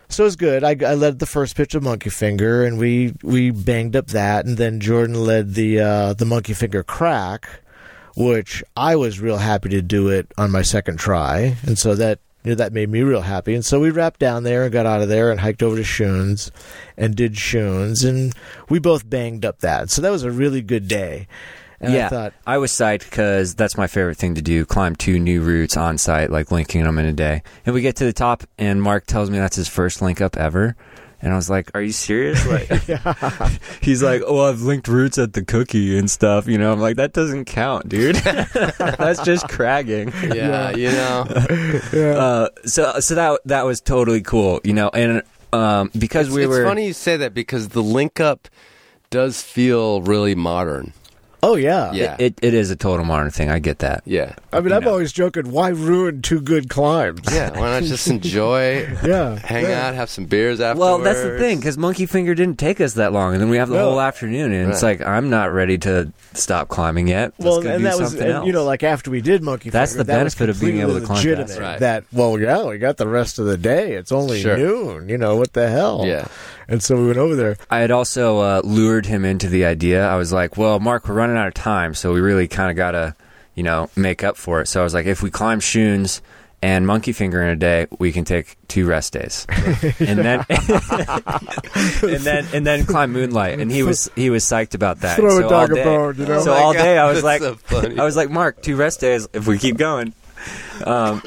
So it was good. I, I led the first pitch of Monkey Finger and we, we banged up that. And then Jordan led the uh, the Monkey Finger crack, which I was real happy to do it on my second try. And so that you know, that made me real happy. And so we wrapped down there and got out of there and hiked over to Schoon's and did Schoon's. And we both banged up that. So that was a really good day. And yeah, I, thought, I was psyched because that's my favorite thing to do, climb two new routes on site, like linking them in a day. And we get to the top, and Mark tells me that's his first link up ever. And I was like, are you serious? Like, he's like, oh, I've linked routes at the cookie and stuff. You know, I'm like, that doesn't count, dude. That's just cragging. Yeah, yeah. You know. Yeah. Uh, so so that that was totally cool, you know. And um, because it's, we were... It's funny you say that because the link up does feel really modern. Oh, yeah. yeah. It, it It is a total modern thing. I get that. Yeah. I mean, you I'm know. always joking, why ruin two good climbs? Yeah, why not just enjoy, yeah, hang yeah. out, have some beers afterwards? Well, that's the thing, because Monkey Finger didn't take us that long, and then we have the no. whole afternoon, and right. it's like, I'm not ready to stop climbing yet. Let's well, go and do that something was, else. And, you know, like after we did Monkey that's Finger, that's the benefit of being able to climb that. Right. that. Well, yeah, we got the rest of the day. It's only sure. noon. You know, what the hell? Yeah. And so we went over there. I had also uh, lured him into the idea. I was like, well, Mark, we're running out of time, so we really kind of got to, you know, make up for it. So I was like, if we climb Schoon's and Monkey Finger in a day, we can take two rest days. And then and then and then climb Moonlight. And he was he was psyched about that. Throw so a dog a bone, you know? So all God, day I was like so I was like, Mark, two rest days if we keep going. Um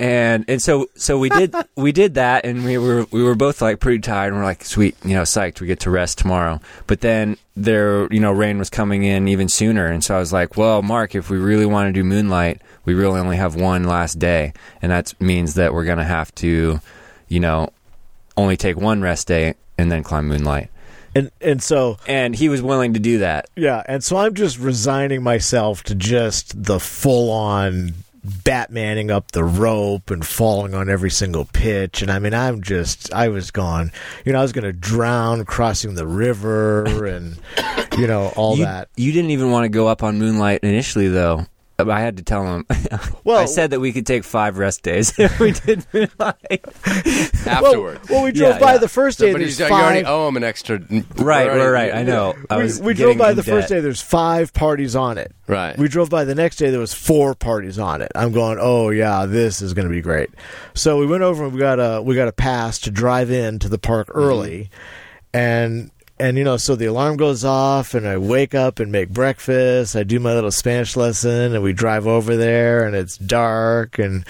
And and so so we did we did that, and we were we were both like pretty tired, and we're like, sweet, you know, psyched, we get to rest tomorrow. But then there, you know, rain was coming in even sooner, and so I was like, well, Mark, if we really want to do Moonlight, we really only have one last day, and that means that we're gonna have to, you know, only take one rest day and then climb Moonlight. And and so and he was willing to do that. Yeah, and so I'm just resigning myself to just the full on Batmaning up the rope and falling on every single pitch. And I mean, I'm just, I was gone. You know, I was going to drown crossing the river and, you know, all you, that. You didn't even want to go up on Moonlight initially, though. I had to tell him. Well, I said that we could take five rest days. We did Moonlight afterwards. Well, well we drove yeah, by yeah. the first day. So, but there's five. You already owe him an extra. Right, already, right. I know. I we, was we drove by the debt. First day. There's five parties on it. Right. We drove by the next day. There was four parties on it. I'm going, oh yeah, this is going to be great. So we went over and we got a we got a pass to drive in to the park early, mm-hmm. and. And, you know, so the alarm goes off, and I wake up and make breakfast. I do my little Spanish lesson, and we drive over there, and it's dark. And,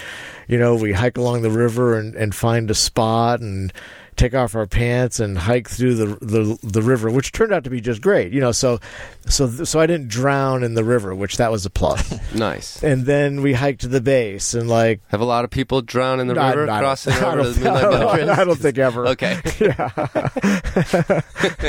you know, we hike along the river and, and find a spot and take off our pants and hike through the, the the river, which turned out to be just great. You know, so so so I didn't drown in the river, which that was a plus. Nice. And then we hiked to the base and like... Have a lot of people drown in the river crossing over the Moonlight Buttress? I don't think ever. Okay. Yeah.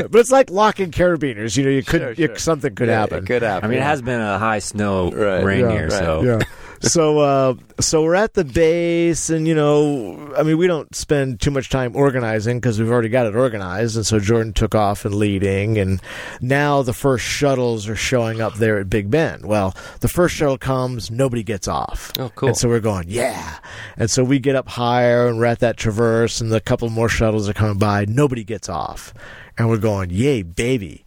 But it's like locking carabiners. You know, you could sure, you, sure. something could yeah, happen. It could happen. I mean, yeah. it has been a high snow right. rain yeah, here, right. so... Yeah. So uh, so we're at the base, and, you know, I mean, we don't spend too much time organizing because we've already got it organized. And so Jordan took off and leading, and now the first shuttles are showing up there at Big Bend. Well, the first shuttle comes, nobody gets off. Oh, cool. And so we're going, yeah. And so we get up higher, and we're at that traverse, and a couple more shuttles are coming by. Nobody gets off. And we're going, yay, baby.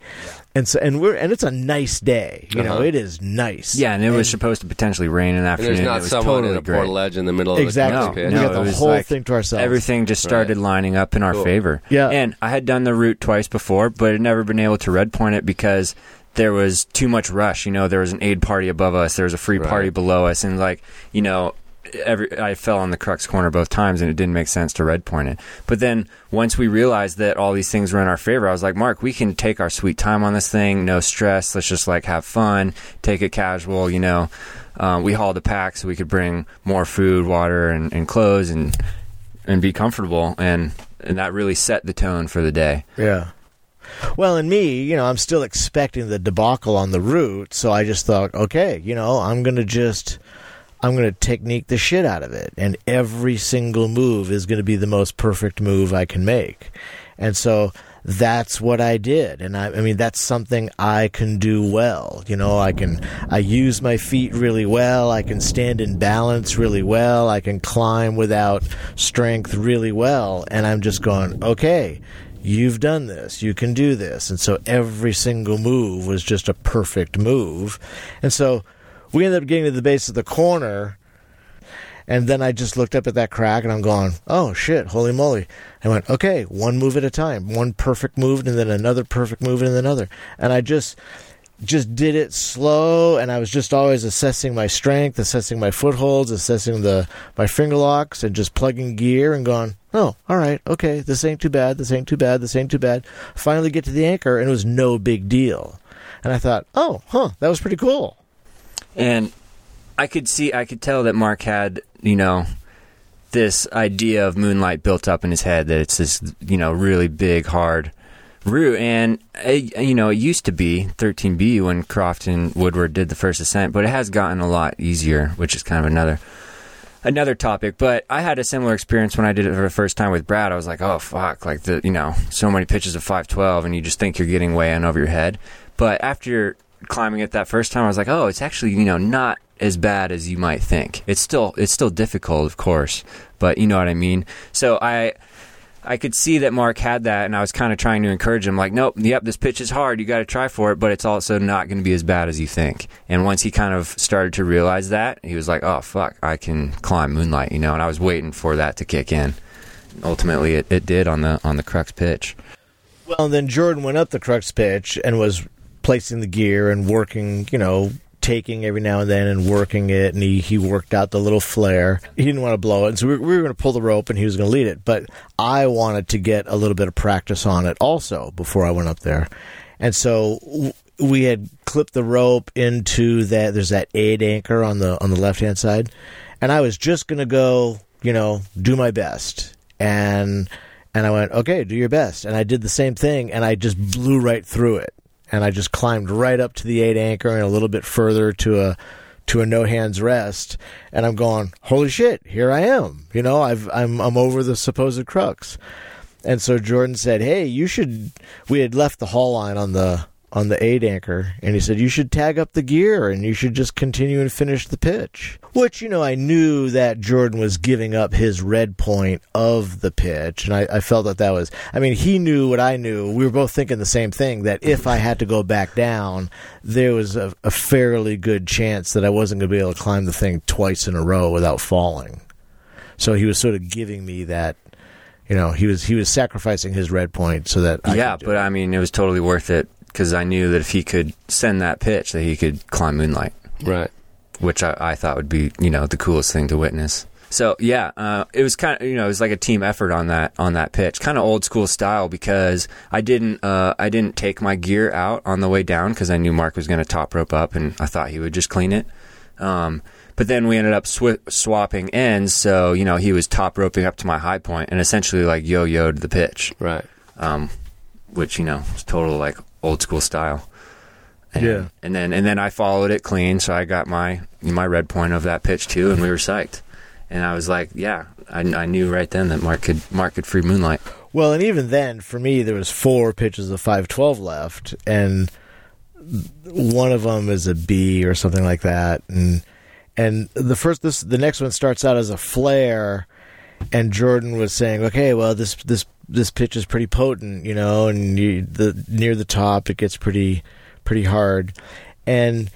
And so, and we're, and it's a nice day. You uh-huh. know, it is nice. Yeah, and it and, was supposed to potentially rain in the afternoon. There's not it was someone totally in a portage in the middle of exactly. the no, no, we got the whole like thing to ourselves. Everything just started right. lining up in our cool. favor. Yeah. And I had done the route twice before, but I'd never been able to red point it because there was too much rush. You know, there was an aid party above us, there was a free right. party below us, and like, you know, every I fell on the crux corner both times, and it didn't make sense to red point it. But then once we realized that all these things were in our favor, I was like, Mark, we can take our sweet time on this thing. No stress. Let's just like have fun, take it casual, you know. Um, we hauled a pack so we could bring more food, water, and, and clothes, and and be comfortable. And, and that really set the tone for the day. Yeah. Well, and me, you know, I'm still expecting the debacle on the route, so I just thought, okay, you know, I'm going to just, I'm going to technique the shit out of it, and every single move is going to be the most perfect move I can make. And so that's what I did, and I, I mean, that's something I can do well. You know, I can, I use my feet really well, I can stand in balance really well, I can climb without strength really well, and I'm just going, okay, you've done this, you can do this. And so every single move was just a perfect move. And so we ended up getting to the base of the corner, and then I just looked up at that crack, and I'm going, oh, shit, holy moly. I went, okay, one move at a time, one perfect move, and then another perfect move, and then another. And I just... just did it slow, and I was just always assessing my strength, assessing my footholds, assessing the my finger locks, and just plugging gear and going, oh, all right, okay, this ain't too bad, this ain't too bad, this ain't too bad. Finally get to the anchor, and it was no big deal. And I thought, oh, huh, that was pretty cool. And I could see, I could tell that Mark had, you know, this idea of Moonlight built up in his head, that it's this, you know, really big, hard route. And it, you know, it used to be thirteen B when Croft and Woodward did the first ascent, but it has gotten a lot easier, which is kind of another another topic. But I had a similar experience when I did it for the first time with Brad. I was like, oh fuck, like the you know so many pitches of five twelve, and you just think you're getting way in over your head. But after climbing it that first time, I was like, oh, it's actually you know not as bad as you might think. It's still it's still difficult, of course, but you know what I mean. So I. I could see that Mark had that, and I was kind of trying to encourage him, like, nope, yep, this pitch is hard. You got to try for it, but it's also not going to be as bad as you think. And once he kind of started to realize that, he was like, oh, fuck, I can climb Moonlight, you know, and I was waiting for that to kick in. Ultimately, it, it did on the on the crux pitch. Well, and then Jordan went up the crux pitch and was placing the gear and working, you know, taking every now and then and working it, and he, he worked out the little flare. He didn't want to blow it, so we, we were going to pull the rope, and he was going to lead it. But I wanted to get a little bit of practice on it also before I went up there. And so w- we had clipped the rope into that. There's that aid anchor on the on the left-hand side, and I was just going to go, you know, do my best. And and I went, okay, do your best. And I did the same thing, and I just blew right through it. And I just climbed right up to the eight anchor and a little bit further to a to a no hands rest. And I'm going, holy shit, here I am. You know, I've I'm I'm over the supposed crux. And so Jordan said, hey, you should. We had left the haul line on the on the eight anchor, and he said, you should tag up the gear and you should just continue and finish the pitch. Which, you know, I knew that Jordan was giving up his red point of the pitch, and I, I felt that that was, I mean, he knew what I knew. We were both thinking the same thing, that if I had to go back down, there was a, a fairly good chance that I wasn't going to be able to climb the thing twice in a row without falling. So he was sort of giving me that, you know, he was he was sacrificing his red point so that I yeah, but it. I mean, it was totally worth it. Because I knew that if he could send that pitch, that he could climb Moonlight. Right. Which I, I thought would be, you know, the coolest thing to witness. So, yeah, uh, it was kind of, you know, it was like a team effort on that on that pitch. Kind of old school style, because I didn't uh, I didn't take my gear out on the way down because I knew Mark was going to top rope up, and I thought he would just clean it. Um, but then we ended up sw- swapping ends. So, you know, he was top roping up to my high point and essentially like yo-yoed the pitch. Right. Um, which, you know, was total like... old school style. And, yeah. And then and then I followed it clean, so I got my my red point of that pitch too, and we were psyched. And I was like, yeah, I, I knew right then that Mark could Mark could free Moonlight. Well, and even then, for me, there was four pitches of five twelve left, and one of them is a B or something like that. And and the first this the next one starts out as a flare, and Jordan was saying, okay, well this this. this pitch is pretty potent, you know, and you, the near the top, it gets pretty, pretty hard. And,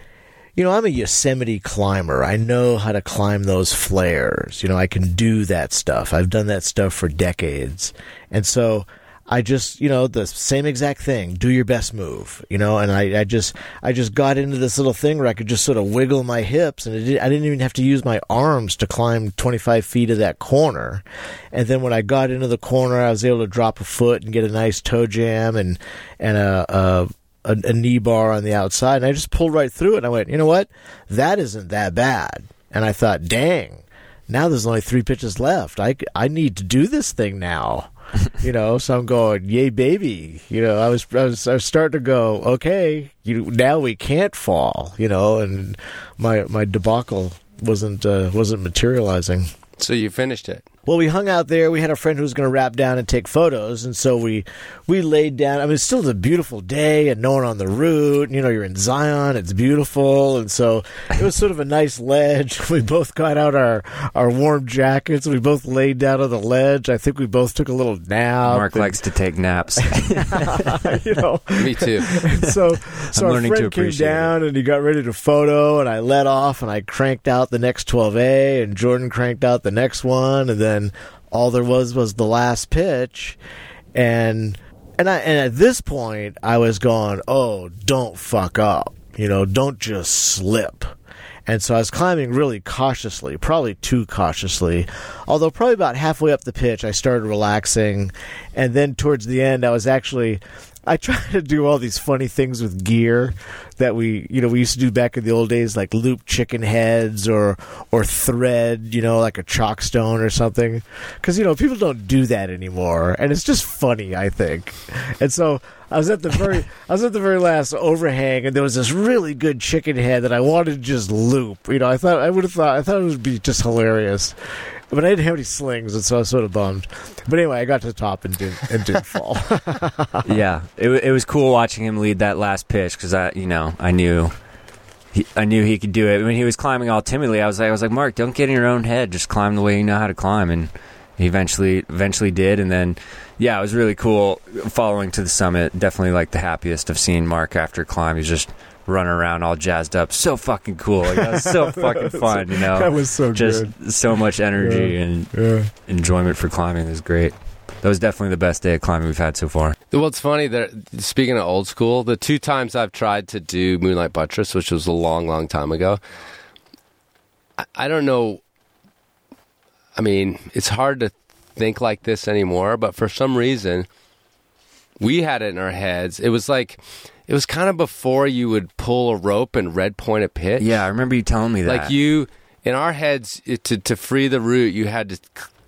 you know, I'm a Yosemite climber. I know how to climb those flares. You know, I can do that stuff. I've done that stuff for decades. And so I just, you know, the same exact thing, do your best move, you know, and I, I just, I just got into this little thing where I could just sort of wiggle my hips, and it did, I didn't even have to use my arms to climb twenty-five feet of that corner. And then when I got into the corner, I was able to drop a foot and get a nice toe jam and, and a, a, a, a knee bar on the outside. And I just pulled right through it, and I went, you know what, that isn't that bad. And I thought, dang, now there's only three pitches left. I, I need to do this thing now. You know, so I'm going, yay, baby. You know, I was, I was, I was starting to go, okay, you, now we can't fall, you know, and my, my debacle wasn't, uh, wasn't materializing. So you finished it. Well, we hung out there. We had a friend who was going to wrap down and take photos, and so we we laid down. I mean, it's still a beautiful day, and no one on the route. You know, you're in Zion. It's beautiful, and so it was sort of a nice ledge. We both got out our, our warm jackets. We both laid down on the ledge. I think we both took a little nap. Mark and... likes to take naps. You know, me too. So, so our friend came down, it. and he got ready to photo, and I let off, and I cranked out the next twelve A, and Jordan cranked out the next one, and then and all there was was the last pitch, and and I and at this point I was going, oh, don't fuck up, you know, don't just slip. And so I was climbing really cautiously, probably too cautiously, although probably about halfway up the pitch I started relaxing, and then towards the end I was actually I tried to do all these funny things with gear that we, you know, we used to do back in the old days, like loop chicken heads or or thread, you know, like a chalk stone or something. Because, you know, people don't do that anymore, and it's just funny, I think. And so I was at the very, I was at the very last overhang, and there was this really good chicken head that I wanted to just loop. You know, I thought I would have thought I thought it would be just hilarious. But I didn't have any slings, and so I was sort of bummed. But anyway, I got to the top and didn't, and didn't fall. Yeah, it it was cool watching him lead that last pitch, because I, you know, I knew, he, I knew he could do it. When he was climbing all timidly, I was like, I was like, Mark, don't get in your own head. Just climb the way you know how to climb. And he eventually, eventually did. And then, yeah, it was really cool following to the summit. Definitely like the happiest I've seen Mark after a climb. He's just running around all jazzed up, so fucking cool. Like, that was so fucking fun, you know. That was so just good. Just so much energy yeah, and yeah. enjoyment for climbing. It was great. That was definitely the best day of climbing we've had so far. Well, it's funny that speaking of old school, the two times I've tried to do Moonlight Buttress, which was a long, long time ago, I, I don't know. I mean, it's hard to think like this anymore, but for some reason, we had it in our heads. It was like. It was kind of before you would pull a rope and red point a pitch. Yeah, I remember you telling me that. Like you, in our heads, it, to to free the route, you had to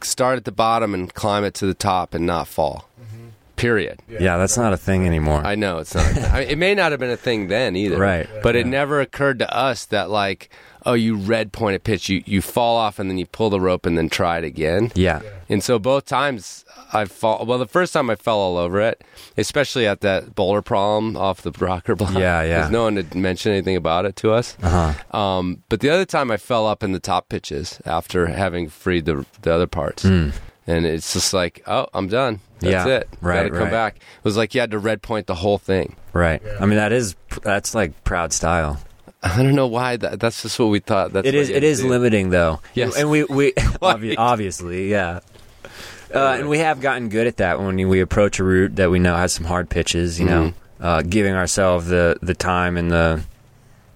start at the bottom and climb it to the top and not fall. Mm-hmm. Period. Yeah, yeah, that's not a thing anymore. I know it's not. A thing. I mean, it may not have been a thing then either. Right. But yeah. It never occurred to us that like, oh, you red point a pitch, you you fall off and then you pull the rope and then try it again. Yeah. yeah. And so both times. I fall. Well, the first time I fell all over it, especially at that boulder problem off the rocker block. Yeah, yeah. Because no one had mentioned anything about it to us. Uh-huh. Um, but the other time I fell up in the top pitches after having freed the the other parts. Mm. And it's just like, oh, I'm done. That's yeah, it. Right, Gotta come right. back. It was like you had to red point the whole thing. Right. Yeah. I mean, that is, that's like proud style. I don't know why. That, that's just what we thought. That's it is, it is limiting, though. Yes. And we, we obvi- obviously, yeah. Uh, and we have gotten good at that when we approach a route that we know has some hard pitches, you know, mm-hmm. uh, giving ourselves the, the time and the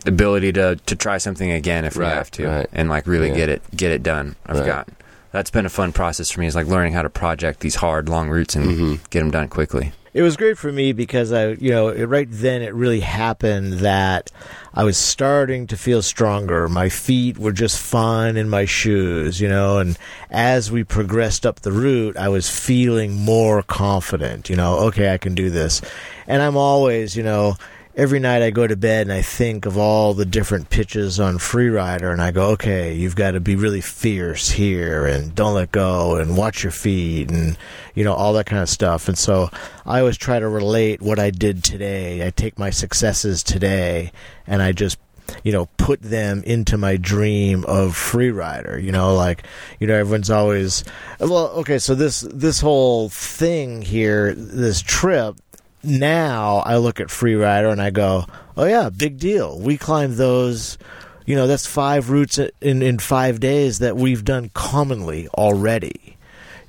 ability to, to try something again if right, we have to right. and, like, really yeah. get it get it done. I've right. gotten. That's been a fun process for me is, like, learning how to project these hard, long routes and mm-hmm. get them done quickly. It was great for me because, I, you know, it, right then it really happened that I was starting to feel stronger. My feet were just fine in my shoes, you know, and as we progressed up the route, I was feeling more confident, you know, okay, I can do this. And I'm always, you know, every night I go to bed and I think of all the different pitches on Freerider and I go, okay, you've got to be really fierce here and don't let go and watch your feet and, you know, all that kind of stuff. And so I always try to relate what I did today. I take my successes today and I just, you know, put them into my dream of Freerider. You know, like, you know, everyone's always, well, okay, so this, this whole thing here, this trip, now I look at Freerider and I go, oh, yeah, big deal. We climbed those. You know, that's five routes in, in five days that we've done commonly already.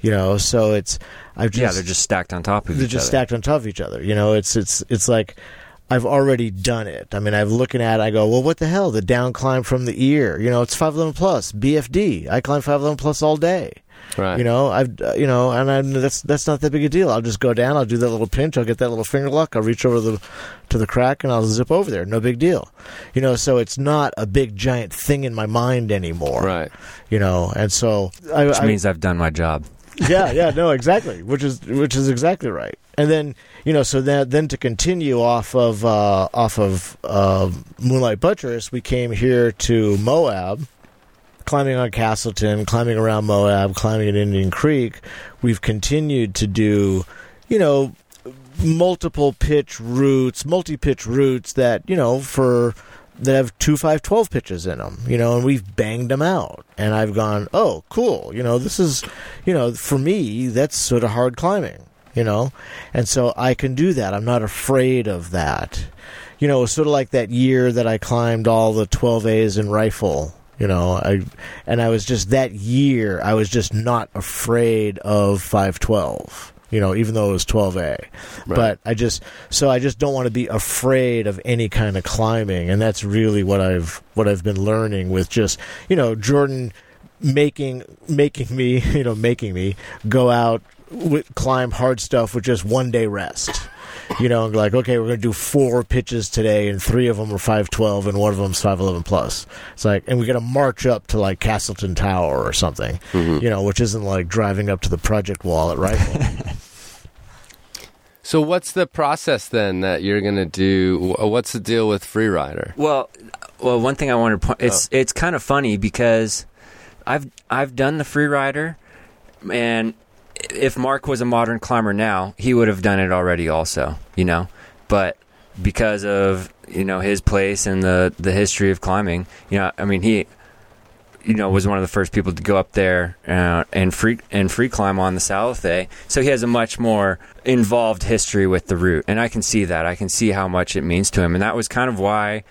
you know, so it's, I've just, yeah, they're just stacked on top of each other. They're just stacked on top of each other. You know, it's, it's, it's like I've already done it. I mean, I'm looking at it, I go, well, what the hell? The down climb from the ear, you know, it's five eleven plus B F D. I climb five eleven plus all day. Right. You know, I've, you know, and I'm, that's, that's not that big a deal. I'll just go down. I'll do that little pinch. I'll get that little finger lock. I'll reach over the, to the crack and I'll zip over there. No big deal. You know, so it's not a big giant thing in my mind anymore. Right. You know, and so I, which I, means I've done my job. yeah. Yeah. No, exactly. Which is, which is exactly right. And then, you know, so that, then to continue off of, uh, off of, uh, Moonlight Buttress, we came here to Moab. Climbing on Castleton, climbing around Moab, climbing at Indian Creek, we've continued to do, you know, multiple pitch routes, multi-pitch routes that, you know, for that have two, five, twelve pitches in them, you know, and we've banged them out. And I've gone, oh, cool, you know, this is, you know, for me, that's sort of hard climbing, you know, and so I can do that. I'm not afraid of that. You know, it's sort of like that year that I climbed all the twelve A's in Rifle. You know, I and I was just that year, I was just not afraid of five twelve, you know, even though it was twelve A. Right. But I just, so I just don't want to be afraid of any kind of climbing. And that's really what I've, what I've been learning with just, you know, Jordan making, making me, you know, making me go out, with, climb hard stuff with just one day rest. You know, like, okay, we're going to do four pitches today, and three of them are five twelve, and one of them is five eleven plus. It's like, and we got to march up to, like, Castleton Tower or something, mm-hmm. you know, which isn't like driving up to the project wall at Rifle. So what's the process then that you're going to do? What's the deal with Freerider? Well, well, one thing I want to point, it's, oh. it's kind of funny because I've, I've done the Freerider, and if Mark was a modern climber now, he would have done it already also, you know, but because of, you know, his place and the, the history of climbing, you know, I mean, he, you know, was one of the first people to go up there uh, and free and free climb on the Salathé. So he has a much more involved history with the route. And I can see that. I can see how much it means to him. And that was kind of why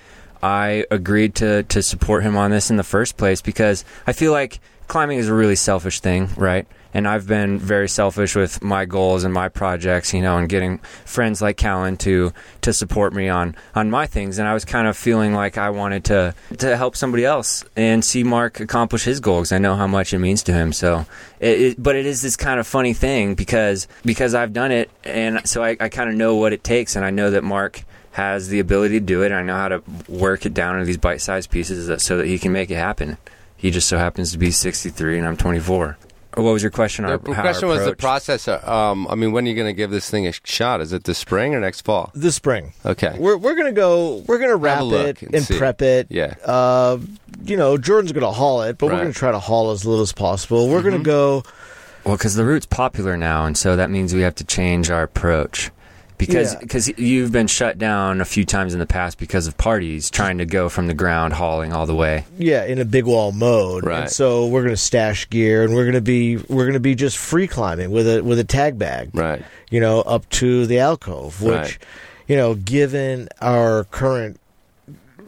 I agreed to, to support him on this in the first place, because I feel like climbing is a really selfish thing, right? And I've been very selfish with my goals and my projects, you know, and getting friends like Callen to to support me on, on my things. And I was kind of feeling like I wanted to, to help somebody else and see Mark accomplish his goals. I know how much it means to him. So, it, it, but it is this kind of funny thing because because I've done it, and so I, I kind of know what it takes, and I know that Mark has the ability to do it. And I know how to work it down into these bite-sized pieces so that he can make it happen. He just so happens to be sixty-three, and I'm twenty-four. What was your question? The question was the process. Um, I mean, when are you going to give this thing a shot? Is it this spring or next fall? This spring. Okay. We're we're going to go. We're going to wrap it and, and prep it. Yeah. Uh, you know, Jordan's going to haul it, but right. we're going to try to haul as little as possible. We're mm-hmm. going to go. Well, because the route's popular now, and so that means we have to change our approach. Because yeah. 'cause you've been shut down a few times in the past because of parties trying to go from the ground, hauling all the way. Yeah, in a big wall mode. Right. And so we're going to stash gear, and we're going to be we're going to be just free climbing with a with a tag bag. Right. You know, up to the alcove, which, right. you know, given our current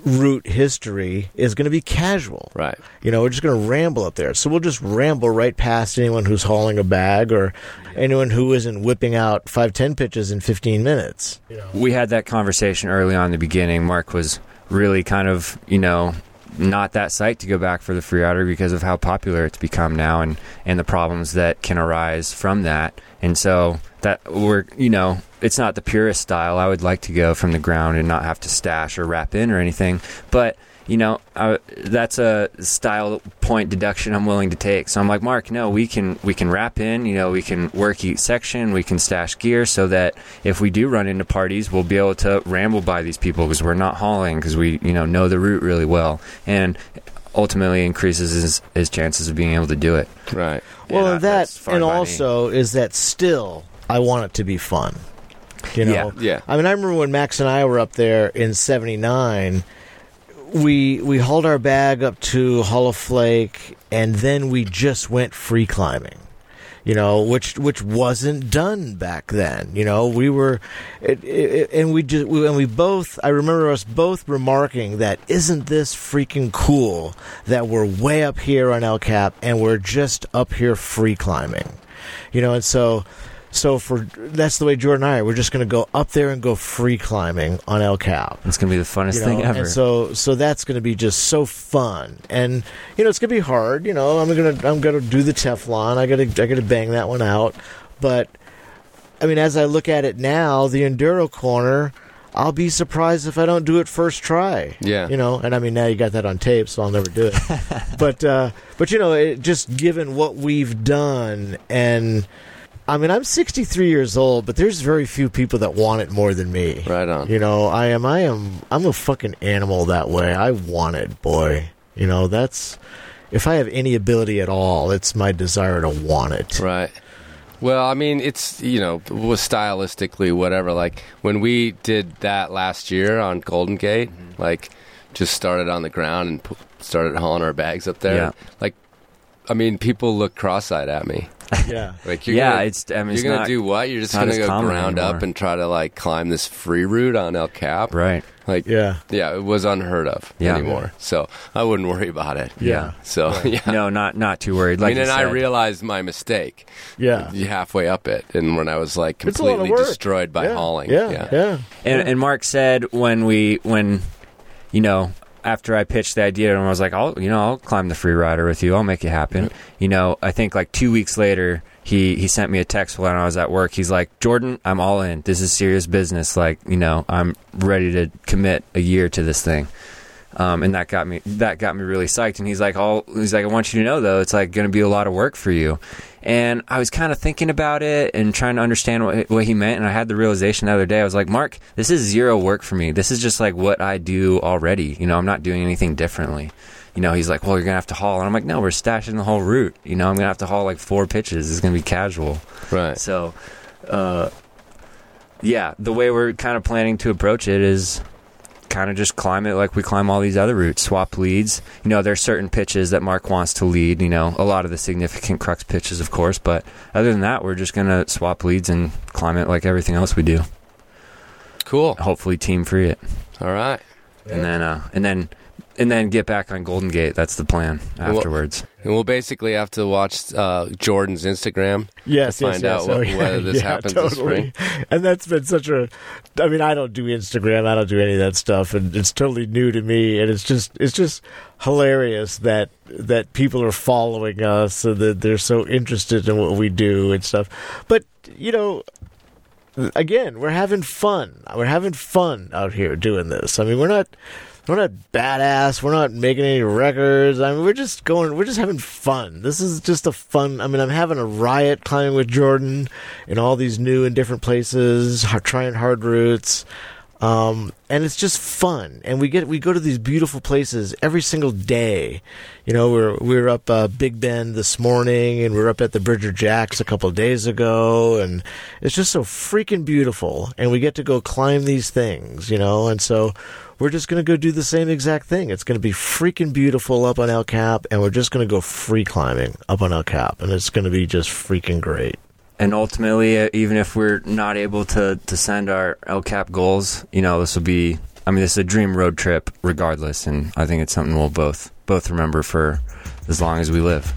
route history, is going to be casual. Right. You know, we're just going to ramble up there. So we'll just ramble right past anyone who's hauling a bag or anyone who isn't whipping out five ten pitches in fifteen minutes. We had that conversation early on in the beginning. Mark was really kind of, you know, not that site to go back for the Freerider because of how popular it's become now and, and the problems that can arise from that. And so that we're, you know, it's not the purest style. I would like to go from the ground and not have to stash or wrap in or anything. But, you know, I, that's a style point deduction I'm willing to take. So I'm like, Mark, no, we can we can wrap in. You know, we can work each section. We can stash gear so that if we do run into parties, we'll be able to ramble by these people because we're not hauling because we, you know, know the route really well. And ultimately increases his, his chances of being able to do it. Right. Well, and, and that, and also me. Is that still I want it to be fun. You know, yeah, yeah. I mean, I remember when Max and I were up there in seventy-nine, we we hauled our bag up to Hollow Flake, and then we just went free climbing. you know, which which wasn't done back then. You know, we were, it, it, and we just, we, and we both, I remember us both remarking that, isn't this freaking cool that we're way up here on El Cap and we're just up here free climbing, you know, and so. So for that's the way Jordan and I, we're just going to go up there and go free climbing on El Cap. It's going to be the funnest you know? thing ever. And so so that's going to be just so fun. And you know, it's going to be hard, you know. I'm going to I'm going to do the Teflon. I got to I got to bang that one out. But I mean, as I look at it now, the Enduro corner, I'll be surprised if I don't do it first try. Yeah. You know, and I mean, now you got that on tape, so I'll never do it. but uh, but you know, it, just given what we've done, and I mean, I'm sixty-three years old, but there's very few people that want it more than me. Right on. You know, I am, I am, I'm a fucking animal that way. I want it, boy. You know, that's, if I have any ability at all, it's my desire to want it. Right. Well, I mean, it's, you know, was stylistically whatever. Like, when we did that last year on Golden Gate, mm-hmm. like, just started on the ground and p- started hauling our bags up there. Yeah. Like, I mean, people look cross-eyed at me. Yeah, like you're yeah. Gonna, it's I mean, you're going to do what? You're just going to go ground anymore. up and try to like climb this free route on El Cap, right? Like, yeah, yeah, it was unheard of yeah. anymore. So I wouldn't worry about it. Yeah. So yeah, yeah. no, not not too worried. Like I mean, and said. I realized my mistake. Yeah, halfway up it, and when I was like completely destroyed by yeah. hauling. Yeah, yeah. yeah. And, yeah. and Mark said when we when you know. After I pitched the idea, and I was like, "I'll, you know, I'll climb the Freerider with you. I'll make it happen." Yep. You know, I think like two weeks later, he he sent me a text when I was at work. He's like, "Jordan, I'm all in. This is serious business. Like, you know, I'm ready to commit a year to this thing." Um, and that got me that got me really psyched. And he's like, "All he's like, I want you to know though, it's like going to be a lot of work for you." And I was kind of thinking about it and trying to understand what what he meant. And I had the realization the other day. I was like, Mark, this is zero work for me. This is just like what I do already. You know, I'm not doing anything differently. You know, he's like, well, you're going to have to haul. And I'm like, no, we're stashing the whole route. You know, I'm going to have to haul like four pitches. It's going to be casual. Right. So, uh, yeah, the way we're kind of planning to approach it is kind of just climb it like we climb all these other routes, swap leads. You know, there's certain pitches that Mark wants to lead, you know, a lot of the significant crux pitches, of course, but other than that, we're just going to swap leads and climb it like everything else we do. Cool. Hopefully team free it. All right. Yeah. And then, uh, and then, and then get back on Golden Gate. That's the plan afterwards. We'll, and we'll basically have to watch uh, Jordan's Instagram yes, to find yes, yes. out so, what, yeah, whether this yeah, happens totally. This spring. And that's been such a... I mean, I don't do Instagram. I don't do any of that stuff. And it's totally new to me. And it's just it's just hilarious that that people are following us and that they're so interested in what we do and stuff. But, you know... Again, we're having fun. We're having fun out here doing this. I mean, we're not we're not badass. We're not making any records. I mean, we're just going. We're just having fun. This is just a fun. I mean, I'm having a riot climbing with Jordan in all these new and different places, trying hard routes, um, and it's just fun. And we get we go to these beautiful places every single day. You know, we're we're up uh, Big Bend this morning, and we're up at the Bridger Jacks a couple of days ago, and it's just so freaking beautiful. And we get to go climb these things, you know. And so we're just going to go do the same exact thing. It's going to be freaking beautiful up on El Cap, and we're just going to go free climbing up on El Cap, and it's going to be just freaking great. And ultimately, uh, even if we're not able to to send our El Cap goals, you know, this will be. I mean, this is a dream road trip, regardless, and I think it's something we'll both. both remember for as long as we live.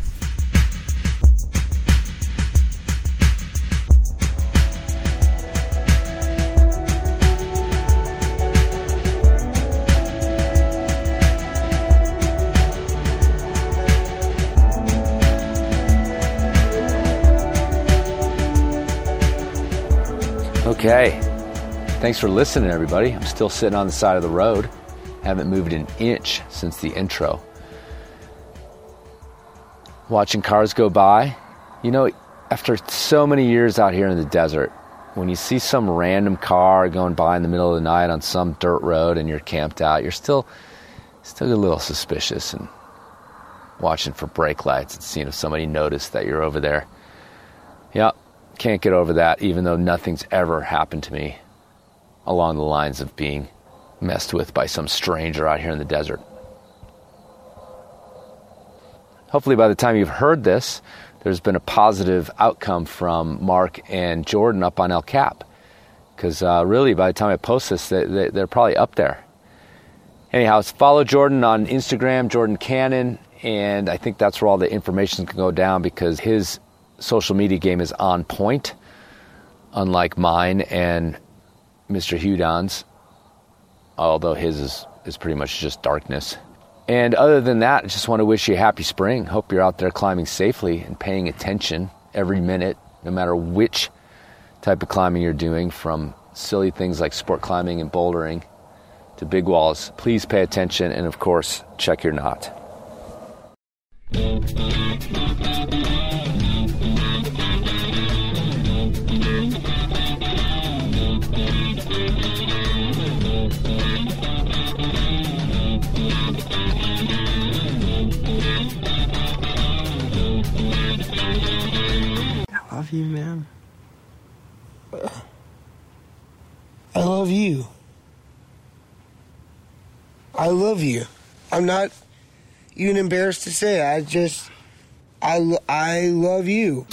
Okay. Thanks for listening, everybody. I'm still sitting on the side of the road. Haven't moved an inch since the intro. Watching cars go by, you know, after so many years out here in the desert, when you see some random car going by in the middle of the night on some dirt road and you're camped out, you're still still a little suspicious and watching for brake lights and seeing if somebody noticed that you're over there. Yep, can't get over that, even though nothing's ever happened to me along the lines of being messed with by some stranger out here in the desert. Hopefully by the time you've heard this, there's been a positive outcome from Mark and Jordan up on El Cap. Because uh, really, by the time I post this, they, they, they're probably up there. Anyhow, follow Jordan on Instagram, Jordan Cannon, and I think that's where all the information can go down because his social media game is on point, unlike mine and Mister Hudon's, although his is, is pretty much just darkness. And other than that, I just want to wish you a happy spring. Hope you're out there climbing safely and paying attention every minute, no matter which type of climbing you're doing, from silly things like sport climbing and bouldering to big walls. Please pay attention and, of course, check your knot. I love you, man. I love you. I love you. I'm not even embarrassed to say it. I just, I, I love you.